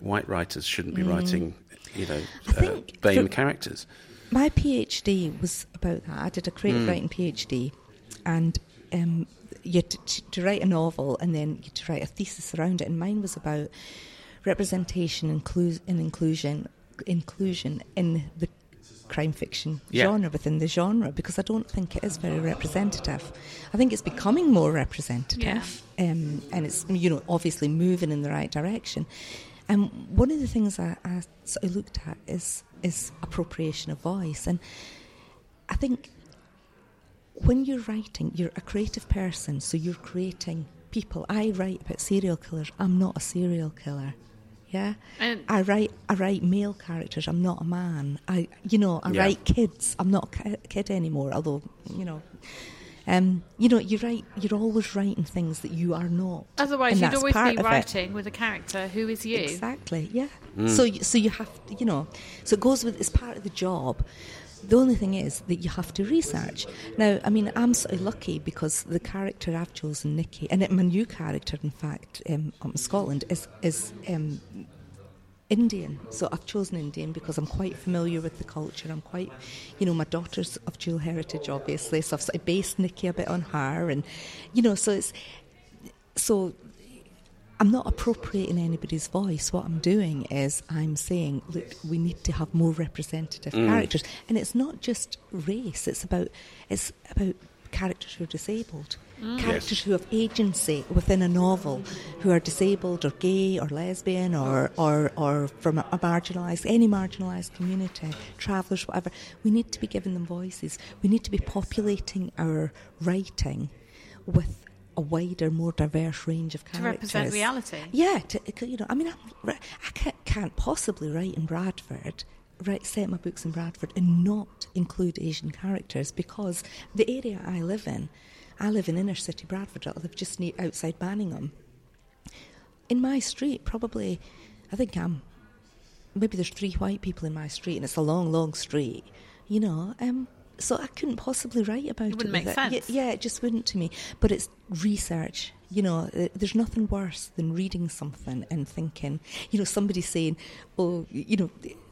white writers shouldn't be writing, you know, BAME characters. My PhD was about that. I did a creative writing PhD, and you had to write a novel and then you had to write a thesis around it. And mine was about representation and inclusion in the crime fiction genre, within the genre, because I don't think it is very representative. I think it's becoming more representative, and it's, you know, obviously moving in the right direction. And one of the things I sort of looked at is appropriation of voice. And I think when you're writing, you're a creative person, so you're creating people. I write about serial killers. I'm not a serial killer. Yeah, and I write male characters. I'm not a man. I write kids. I'm not a kid anymore. Although, you write. You're always writing things that you are not. Otherwise, you'd always be writing with a character who is you. Exactly. Yeah. Mm. So you have to, So it goes with. It's part of the job. The only thing is that you have to research. Now, I mean, I'm so lucky because the character I've chosen, Nikki, and my new character, in fact, up in Scotland, is Indian. So I've chosen Indian because I'm quite familiar with the culture. I'm quite, my daughter's of dual heritage, obviously, so I've sort of based Nikki a bit on her, and, so I'm not appropriating anybody's voice. What I'm doing is I'm saying, look, we need to have more representative characters. And it's not just race. It's about characters who are disabled, characters who have agency within a novel, who are disabled or gay or lesbian or from a marginalised, any marginalised community, travellers, whatever. We need to be giving them voices. We need to be populating our writing with a wider, more diverse range of characters. To represent reality. Yeah, I can't possibly write in Bradford, set my books in Bradford and not include Asian characters, because the area I live in inner city Bradford, I live just outside Manningham. In my street, probably, I think maybe there's 3 white people in my street, and it's a long, long street, So I couldn't possibly write about it. It wouldn't make sense. Yeah, it just wouldn't to me. But it's research. There's nothing worse than reading something and thinking, somebody saying, oh,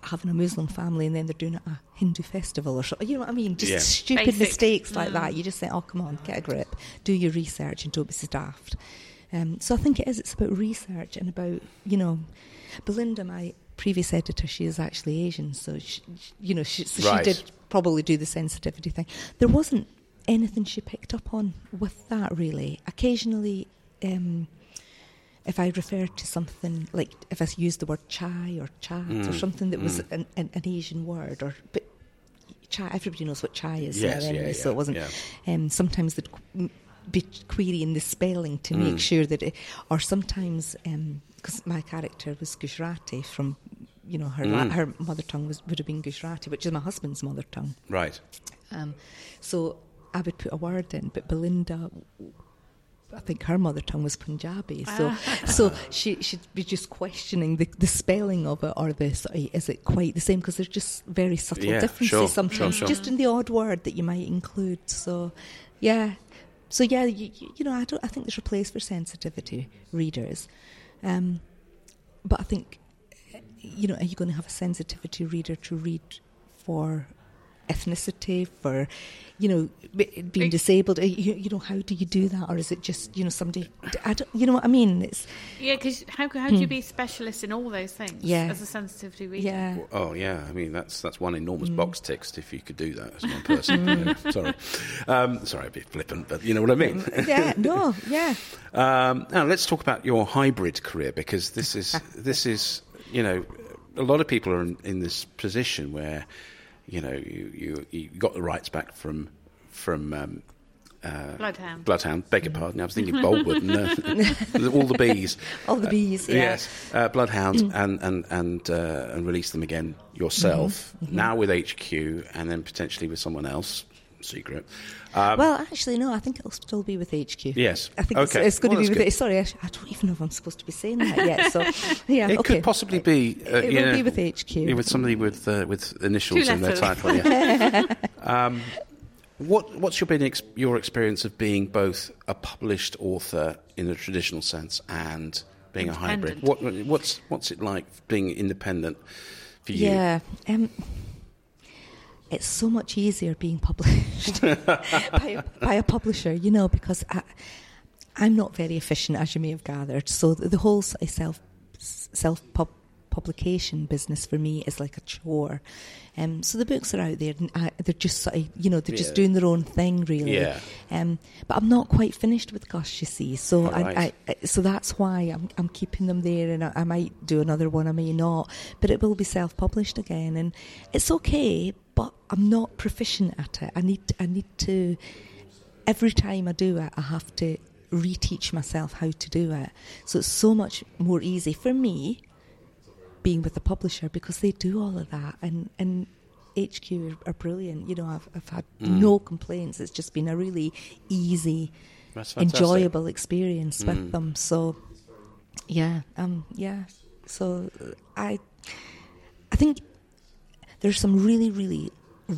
having a Muslim family and then they're doing a Hindu festival or something. You know what I mean? Just stupid basic mistakes like that. You just say, oh, come on, get a grip. Do your research and don't be so daft. So I think it is. It's about research and about, Belinda, my previous editor, she is actually Asian, so she did probably do the sensitivity thing. There wasn't anything she picked up on with that, really. Occasionally, if I referred to something, like if I used the word chai or chat or something that was an Asian word, but chai, everybody knows what chai is, so it wasn't. Yeah. Sometimes they'd be querying the spelling to make sure that it, or sometimes because my character was Gujarati from, her mother tongue would have been Gujarati, which is my husband's mother tongue. Right. So I would put a word in, but Belinda, I think her mother tongue was Punjabi. So she'd be just questioning the spelling of it, or this, is it quite the same? Because there's just very subtle differences sometimes, just in the odd word that you might include. So, yeah. So, yeah, I think there's a place for sensitivity readers. But I think, are you going to have a sensitivity reader to read for ethnicity, for, being disabled? How do you do that? Or is it just, somebody... you know what I mean? It's, because how do you be a specialist in all those things as a sensitivity reader? Yeah. Well, I mean, that's one enormous box ticked if you could do that as one person. Sorry, a bit flippant, but you know what I mean? Yeah, no, yeah. Now, let's talk about your hybrid career, because this is... a lot of people are in this position where, you got the rights back from Bloodhound. Bloodhound, beg your pardon. I was thinking Boltwood. All the bees. All the bees, yeah. Yes, Bloodhound, and release them again yourself. Now with HQ, and then potentially with someone else. Secret. Well, actually, no. I think it'll still be with HQ. Yes. I think it's going to be with HQ. Sorry, I don't even know if I'm supposed to be saying that yet. So, yeah. It could possibly be. It will be with HQ. Yeah, with somebody with initials in their title. Yeah. What's your experience of being both a published author in the traditional sense and being a hybrid? What's it like being independent for you? Yeah. it's so much easier being published by a publisher, you know, because I'm not very efficient, as you may have gathered. So the whole self-publication business for me is like a chore. So the books are out there, and they're just, you know, they're just doing their own thing, really. Yeah. But I'm not quite finished with Gus, you see. So so that's why I'm keeping them there, and I might do another one, I may not, but it will be self-published again, and it's okay. But I'm not proficient at it. I need to. Every time I do it, I have to reteach myself how to do it. So it's so much more easy for me being with the publisher, because they do all of that, and HQ are brilliant. You know, I've had no complaints. It's just been a really easy, enjoyable experience with them. So, So I think there's some really, really,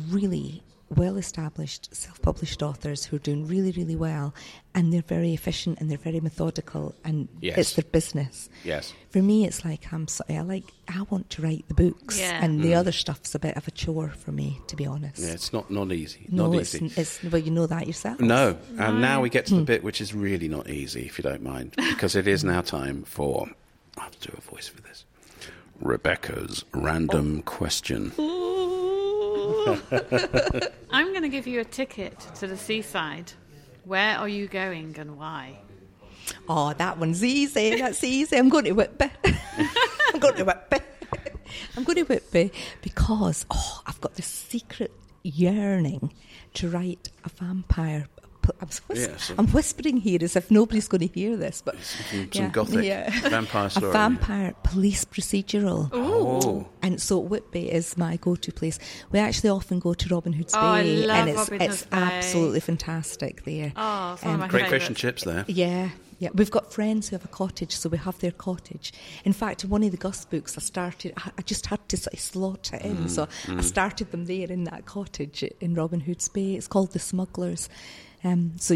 really well-established self-published authors who are doing really, really well, and they're very efficient and they're very methodical, and it's their business. Yes. For me, it's like I want to write the books, and the other stuff's a bit of a chore for me, to be honest. Yeah, it's not easy. Well, you know that yourself. No, and now we get to the bit which is really not easy, if you don't mind, because it is now time for, I have to do a voice for this, Rebecca's random question. I'm going to give you a ticket to the seaside. Where are you going and why? Oh, that one's easy. That's easy. I'm going to Whitby. I'm going to Whitby because I've got this secret yearning to write a vampire. I'm whispering here as if nobody's going to hear this, but some gothic vampire story. A vampire police procedural. Ooh. And so Whitby is my go-to place. We actually often go to Robin Hood's Bay, I love Robin Hood's Bay. Absolutely fantastic there. Oh, it's one of my great fish and chips there. Yeah. Yeah, we've got friends who have a cottage, so we have their cottage. In fact, in one of the Gus books, I just had to sort of slot it in, so I started them there in that cottage in Robin Hood's Bay. It's called The Smugglers. So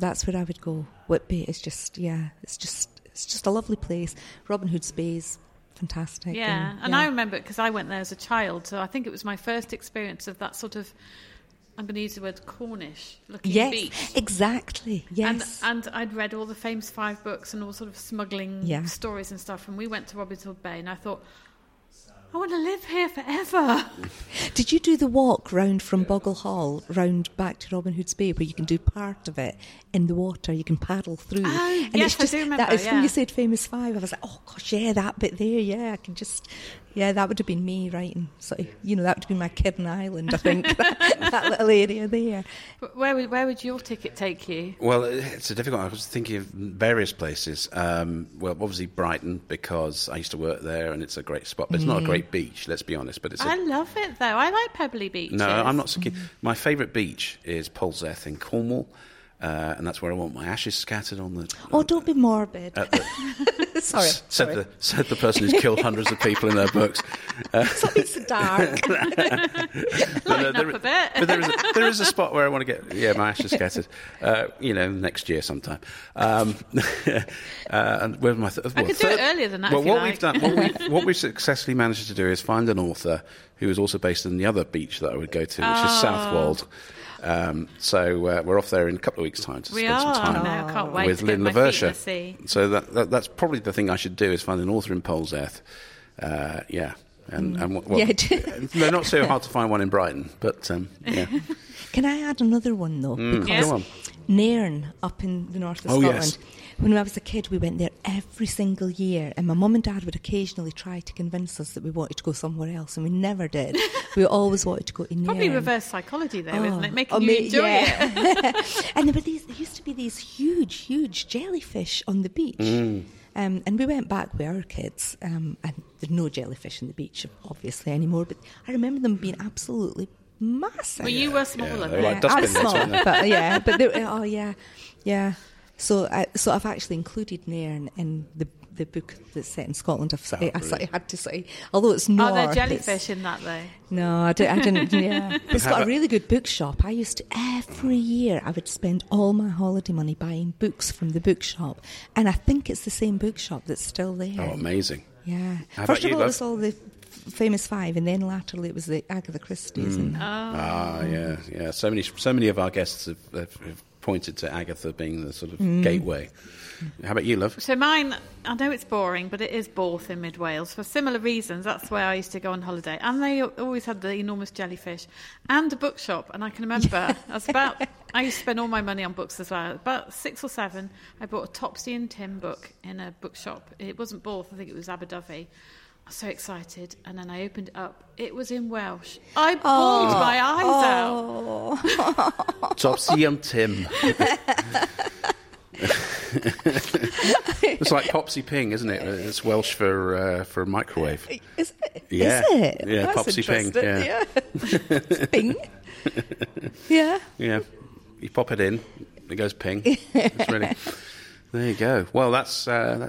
that's where I would go. Whitby is just, it's just a lovely place. Robin Hood's Bay is fantastic. Yeah, and I remember it because I went there as a child, so I think it was my first experience of that sort of, I'm going to use the word Cornish-looking beach. Yes, exactly, yes. And I'd read all the famous 5 books and all sort of smuggling stories and stuff, and we went to Robin Hood Bay, and I thought, I want to live here forever. Did you do the walk round from Boggle Hall, round back to Robin Hood's Bay, where you can do part of it in the water, you can paddle through? And yes, it's just, I do remember, when you said Famous 5, I was like, oh, gosh, that bit there, I can just... Yeah, that would have been me writing. So, you know, that would have been my Kidden Island, I think, that little area there. But where would your ticket take you? Well, it's a difficult one. I was thinking of various places. Well, obviously Brighton, because I used to work there, and it's a great spot. But it's not a great beach, let's be honest. But I love it, though. I like pebbly beaches. No, I'm not so keen. My favourite beach is Polzeth in Cornwall. And that's where I want my ashes scattered on the... Oh, don't be morbid. Sorry. Said the person who's killed hundreds of people in their books. Something's so dark. Lighten up a bit. But there is a spot where I want to get my ashes scattered, next year sometime. And where's my I could do it earlier than that. Well, what we've successfully managed to do is find an author who is also based on the other beach that I would go to, which is Southwold. So we're off there in a couple of weeks' time to spend some time with Lynn LaVersha. So that's probably the thing I should do, is find an author in Polzeth. They're not so hard to find one in Brighton, but Can I add another one though? Because Nairn up in the north of Scotland. Yes. When I was a kid, we went there every single year, and my mum and dad would occasionally try to convince us that we wanted to go somewhere else, and we never did. We always wanted to go to Nairn. Probably reverse psychology, though, isn't it? Making you enjoy it. And there used to be these huge, huge jellyfish on the beach. And we went back with our kids, and there's no jellyfish on the beach, obviously, anymore, but I remember them being absolutely massive. Well, you were smaller. I was small, but they were, So I've actually included Nairn in the book that's set in Scotland. I had to say, although it's not. Are there jellyfish in that though? No, I didn't. Yeah, it's got a really good bookshop. I used to every year I would spend all my holiday money buying books from the bookshop, and I think it's the same bookshop that's still there. Oh, amazing! Yeah. First of all, it was all the Famous Five, and then laterally it was the Agatha Christie's. Mm. Yeah. So many of our guests have pointed to Agatha being the sort of gateway. How about you, love? So mine, I know it's boring, but it is Borth in Mid Wales. For similar reasons, that's where I used to go on holiday. And they always had the enormous jellyfish and a bookshop. And I can remember, I used to spend all my money on books as well. About 6 or 7, I bought a Topsy and Tim book in a bookshop. It wasn't Borth, I think it was Aberdyfi. I was so excited. And then I opened it up. It was in Welsh. I bawled my eyes out. Topsy and Tim. It's like Popsy Ping, isn't it? It's Welsh for microwave. Is it? Yeah. Is it? Yeah, that's Popsy Ping. Yeah. Ping. Yeah. Yeah. You pop it in, it goes ping. It's really. There you go. Well, that's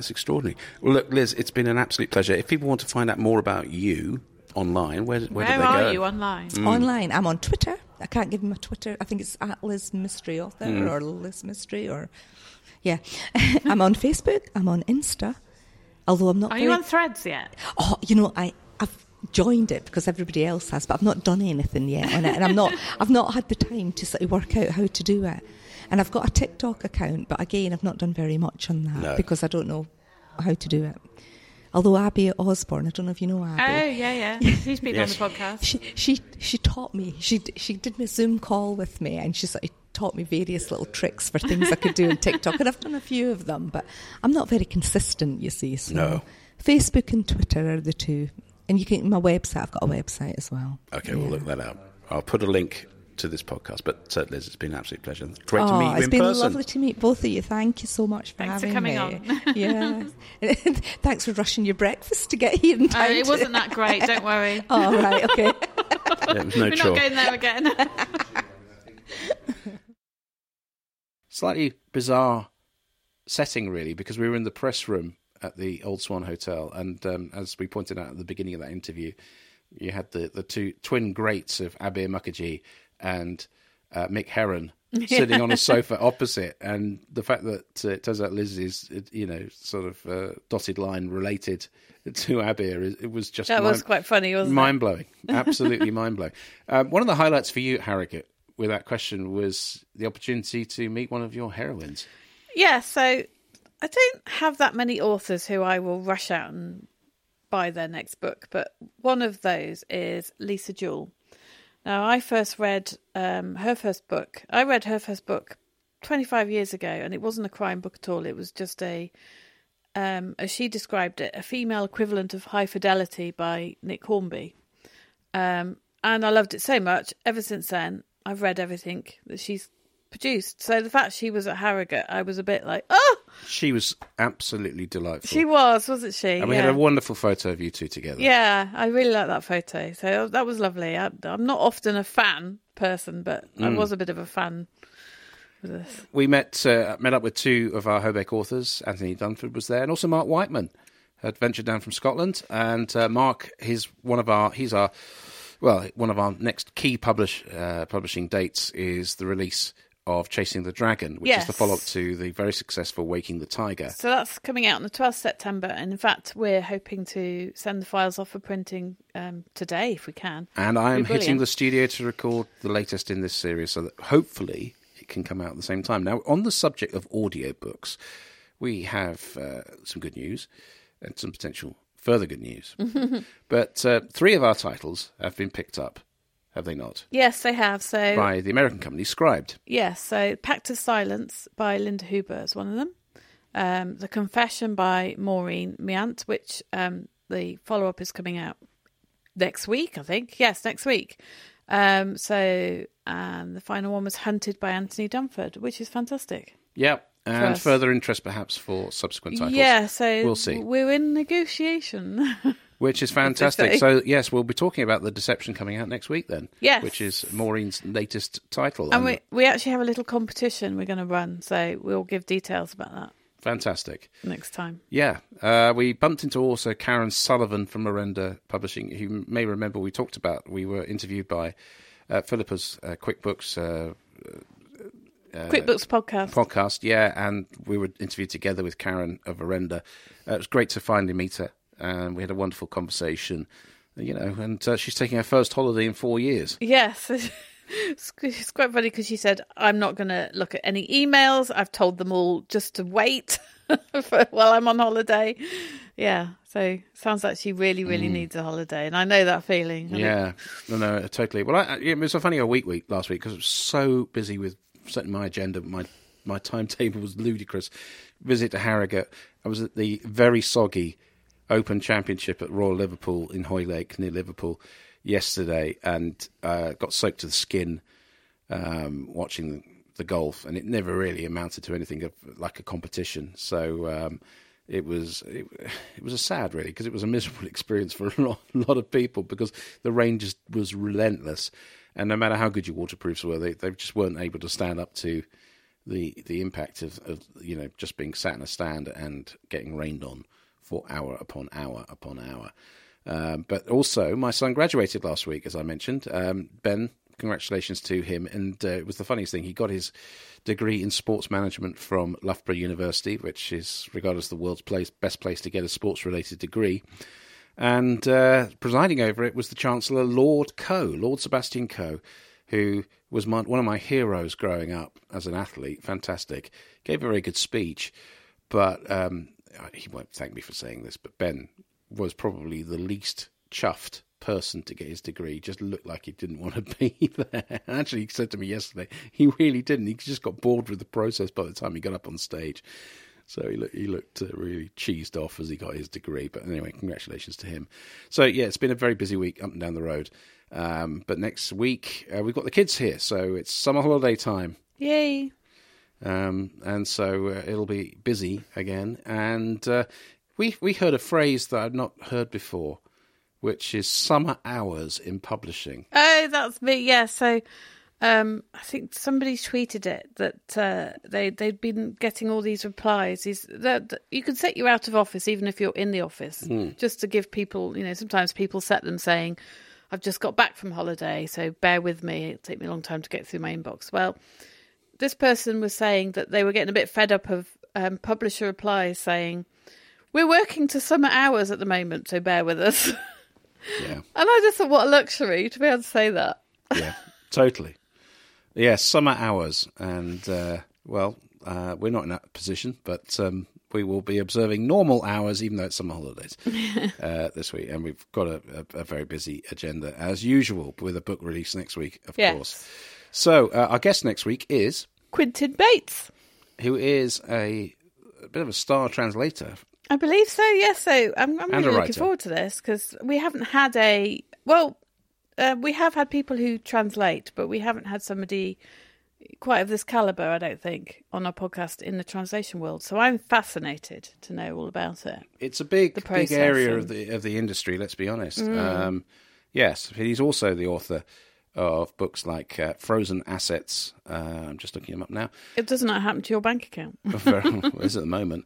extraordinary. Well, look, Liz, it's been an absolute pleasure. If people want to find out more about you online, where do they go? Where are you online? Mm. Online. I'm on Twitter. I can't give them a Twitter. I think it's at Liz Mistry Author or Liz Mistry or... Yeah. I'm on Facebook. I'm on Insta. Although I'm not... Are you on Threads yet? Oh, you know, I've joined it because everybody else has, but I've not done anything yet on it. And I've not had the time to sort of work out how to do it. And I've got a TikTok account, but again, I've not done very much on that because I don't know how to do it. Although Abir Osborne, I don't know if you know Abir. Oh, yeah. He's been on the podcast. She taught me. She did me a Zoom call with me, and she sort of taught me various little tricks for things I could do on TikTok. And I've done a few of them, but I'm not very consistent, you see. So no. Facebook and Twitter are the two. And you can my website. I've got a website as well. Okay, we'll look that up. I'll put a link to this podcast. But Liz, it's been an absolute pleasure. Great to meet you in person. It's been lovely to meet both of you. Thank you so much for having me. Thanks for coming on. Yeah. Thanks for rushing your breakfast to get here in time. It wasn't that great, don't worry. Oh, right, okay. It was no chore. We're not going there again. Slightly bizarre setting, really, because we were in the press room at the Old Swan Hotel, and as we pointed out at the beginning of that interview, you had the two twin greats of Abir Mukherjee and Mick Herron sitting on a sofa opposite, and the fact that it turns out Liz is, you know, sort of dotted line related to Abir, it was just was quite funny, wasn't mind-blowing. Absolutely mind-blowing. One of the highlights for you, Harrogate, with that question was the opportunity to meet one of your heroines. Yeah, so I don't have that many authors who I will rush out and buy their next book, but one of those is Lisa Jewell. Now, I first read her first book. I read her first book 25 years ago, and it wasn't a crime book at all. It was just as she described it, a female equivalent of High Fidelity by Nick Hornby. And I loved it so much. Ever since then, I've read everything that she's produced. So the fact she was at Harrogate, I was a bit like, oh! She was absolutely delightful. She was, wasn't she? And we had a wonderful photo of you two together. Yeah, I really like that photo. So that was lovely. I'm not often a fan person, but I was a bit of a fan with this. We met up with two of our Hobeck authors. Anthony Dunford was there, and also Mark Whiteman had ventured down from Scotland. And Mark, one of our next key publishing dates is the release of Chasing the Dragon, which is the follow-up to the very successful Waking the Tiger. So that's coming out on the 12th September, and in fact, we're hoping to send the files off for printing today, if we can. And I'm hitting the studio to record the latest in this series, so that hopefully it can come out at the same time. Now, on the subject of audiobooks, we have some good news and some potential further good news. But three of our titles have been picked up, have they not? Yes, they have. So by the American company Scribd. Yes, so Pact of Silence by Linda Huber is one of them. The Confession by Maureen Meant, which the follow-up is coming out next week, I think. Yes, next week. And the final one was Hunted by Anthony Dunford, which is fantastic. Yep. And further interest, perhaps, for subsequent titles. Yeah, so we'll see. We're in negotiation. Which is fantastic. So, yes, we'll be talking about The Deception coming out next week then. Yes. Which is Maureen's latest title. And we actually have a little competition we're going to run, so we'll give details about that. Fantastic. Next time. Yeah. We bumped into also Karen Sullivan from Miranda Publishing, who you may remember we talked about. We were interviewed by Philippa's QuickBooks QuickBooks podcast. Podcast, yeah, and we were interviewed together with Karen of Arenda. It was great to finally meet her, and we had a wonderful conversation you know, and she's taking her first holiday in 4 years. Yes. It's quite funny because she said, I'm not going to look at any emails. I've told them all just to wait while I'm on holiday. Yeah. So sounds like she really, really needs a holiday. And I know that feeling. Yeah. No, totally. Well, it was a funny week last week because I was so busy with setting my agenda. My timetable was ludicrous. Visit to Harrogate. I was at the very soggy Open Championship at Royal Liverpool in Hoylake near Liverpool yesterday, and got soaked to the skin watching the golf, and it never really amounted to anything of, like a competition. So it was a sad, really, because it was a miserable experience for a lot of people because the rain just was relentless, and no matter how good your waterproofs were, they just weren't able to stand up to the impact of you know, just being sat in a stand and getting rained on for hour upon hour upon hour. But also, my son graduated last week, as I mentioned. Ben, congratulations to him. And it was the funniest thing. He got his degree in sports management from Loughborough University, which is regarded as the world's best place to get a sports-related degree. And presiding over it was the Chancellor, Lord Sebastian Coe, who was one of my heroes growing up as an athlete. Fantastic. Gave a very good speech. But he won't thank me for saying this, but Ben was probably the least chuffed person to get his degree. Just looked like he didn't want to be there. Actually, he said to me yesterday, he really didn't. He just got bored with the process by the time he got up on stage. So he looked really cheesed off as he got his degree. But anyway, congratulations to him. So, yeah, it's been a very busy week up and down the road. But next week, we've got the kids here. So it's summer holiday time. Yay. And so it'll be busy again. And we heard a phrase that I've not heard before, which is summer hours in publishing. Oh, that's me. Yeah. So I think somebody tweeted it that they'd been getting all these replies. That you can set you out of office even if you're in the office, just to give people, you know, sometimes people set them saying, I've just got back from holiday, so bear with me. It'll take me a long time to get through my inbox. Well, this person was saying that they were getting a bit fed up of publisher replies saying, we're working to summer hours at the moment, so bear with us. Yeah. And I just thought, what a luxury to be able to say that. Yeah, totally. Yeah, summer hours. And, we're not in that position, but we will be observing normal hours, even though it's summer holidays this week. And we've got a very busy agenda, as usual, with a book release next week, of course. So our guest next week is Quinton Bates, who is a bit of a star translator. I believe so, yes. So I'm really looking forward to this because we haven't had we have had people who translate, but we haven't had somebody quite of this calibre, I don't think, on our podcast in the translation world. So I'm fascinated to know all about it. It's a big area of the industry, let's be honest. Yes, he's also the author of books like Frozen Assets. I'm just looking them up now. It does not happen to your bank account. It is at the moment.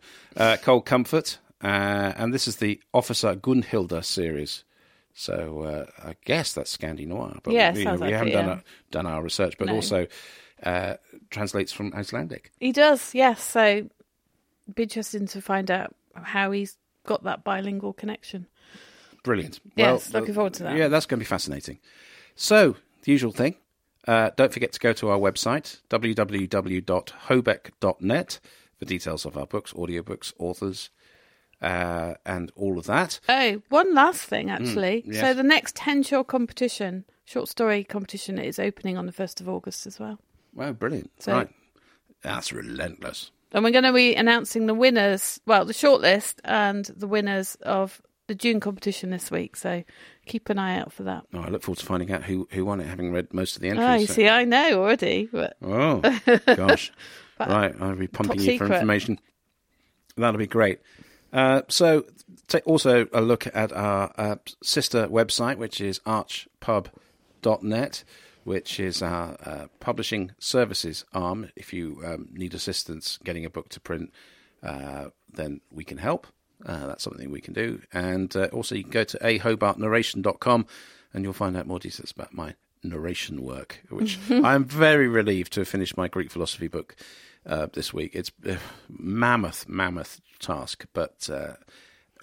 Cold Comfort. And this is the Officer Gunhilda series. So I guess that's Scandi Noir. But yeah, we haven't done our research, but also translates from Icelandic. He does, yes. So it'd be interesting to find out how he's got that bilingual connection. Brilliant. Yes, looking forward to that. Yeah, that's going to be fascinating. So, the usual thing. Don't forget to go to our website, www.hobeck.net, for details of our books, audiobooks, authors, and all of that. Oh, one last thing, actually. Yes. So, the next Henshaw competition, short story competition, is opening on the 1st of August as well. Wow, brilliant. So, right. That's relentless. And we're going to be announcing the winners, well, the shortlist and the winners of the June competition this week, so keep an eye out for that. Oh, I look forward to finding out who won it, having read most of the entries. Oh, see, I know already. But... Oh, gosh. Right, I'll be pumping you for information. That'll be great. So take also a look at our sister website, which is archpub.net, which is our publishing services arm. If you need assistance getting a book to print, then we can help. That's something we can do. And also you can go to ahobartnarration.com and you'll find out more details about my narration work, which I'm very relieved to have finished my Greek philosophy book this week. It's a mammoth task, but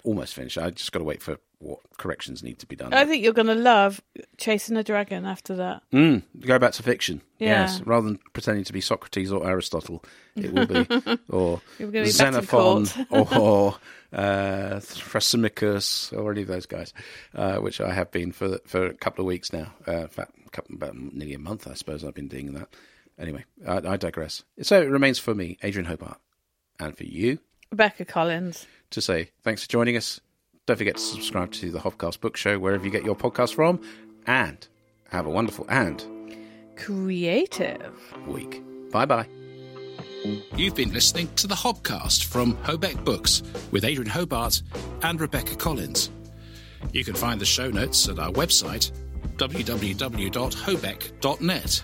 almost finished. I just got to wait for what corrections need to be done. I think you're going to love Chasing a Dragon after that. Go back to fiction. Yeah. Yes, rather than pretending to be Socrates or Aristotle, it will be or be Xenophon or Thrasymachus or any of those guys, which I have been for a couple of weeks now. In fact, about nearly a month, I suppose, I've been doing that. Anyway, I digress. So it remains for me, Adrian Hobart, and for you, Rebecca Collins, to say thanks for joining us. Don't forget to subscribe to the Hobcast Book Show wherever you get your podcast from, and have a wonderful and creative week. Bye-bye. You've been listening to the Hobcast from Hobeck Books with Adrian Hobart and Rebecca Collins. You can find the show notes at our website, www.hobeck.net.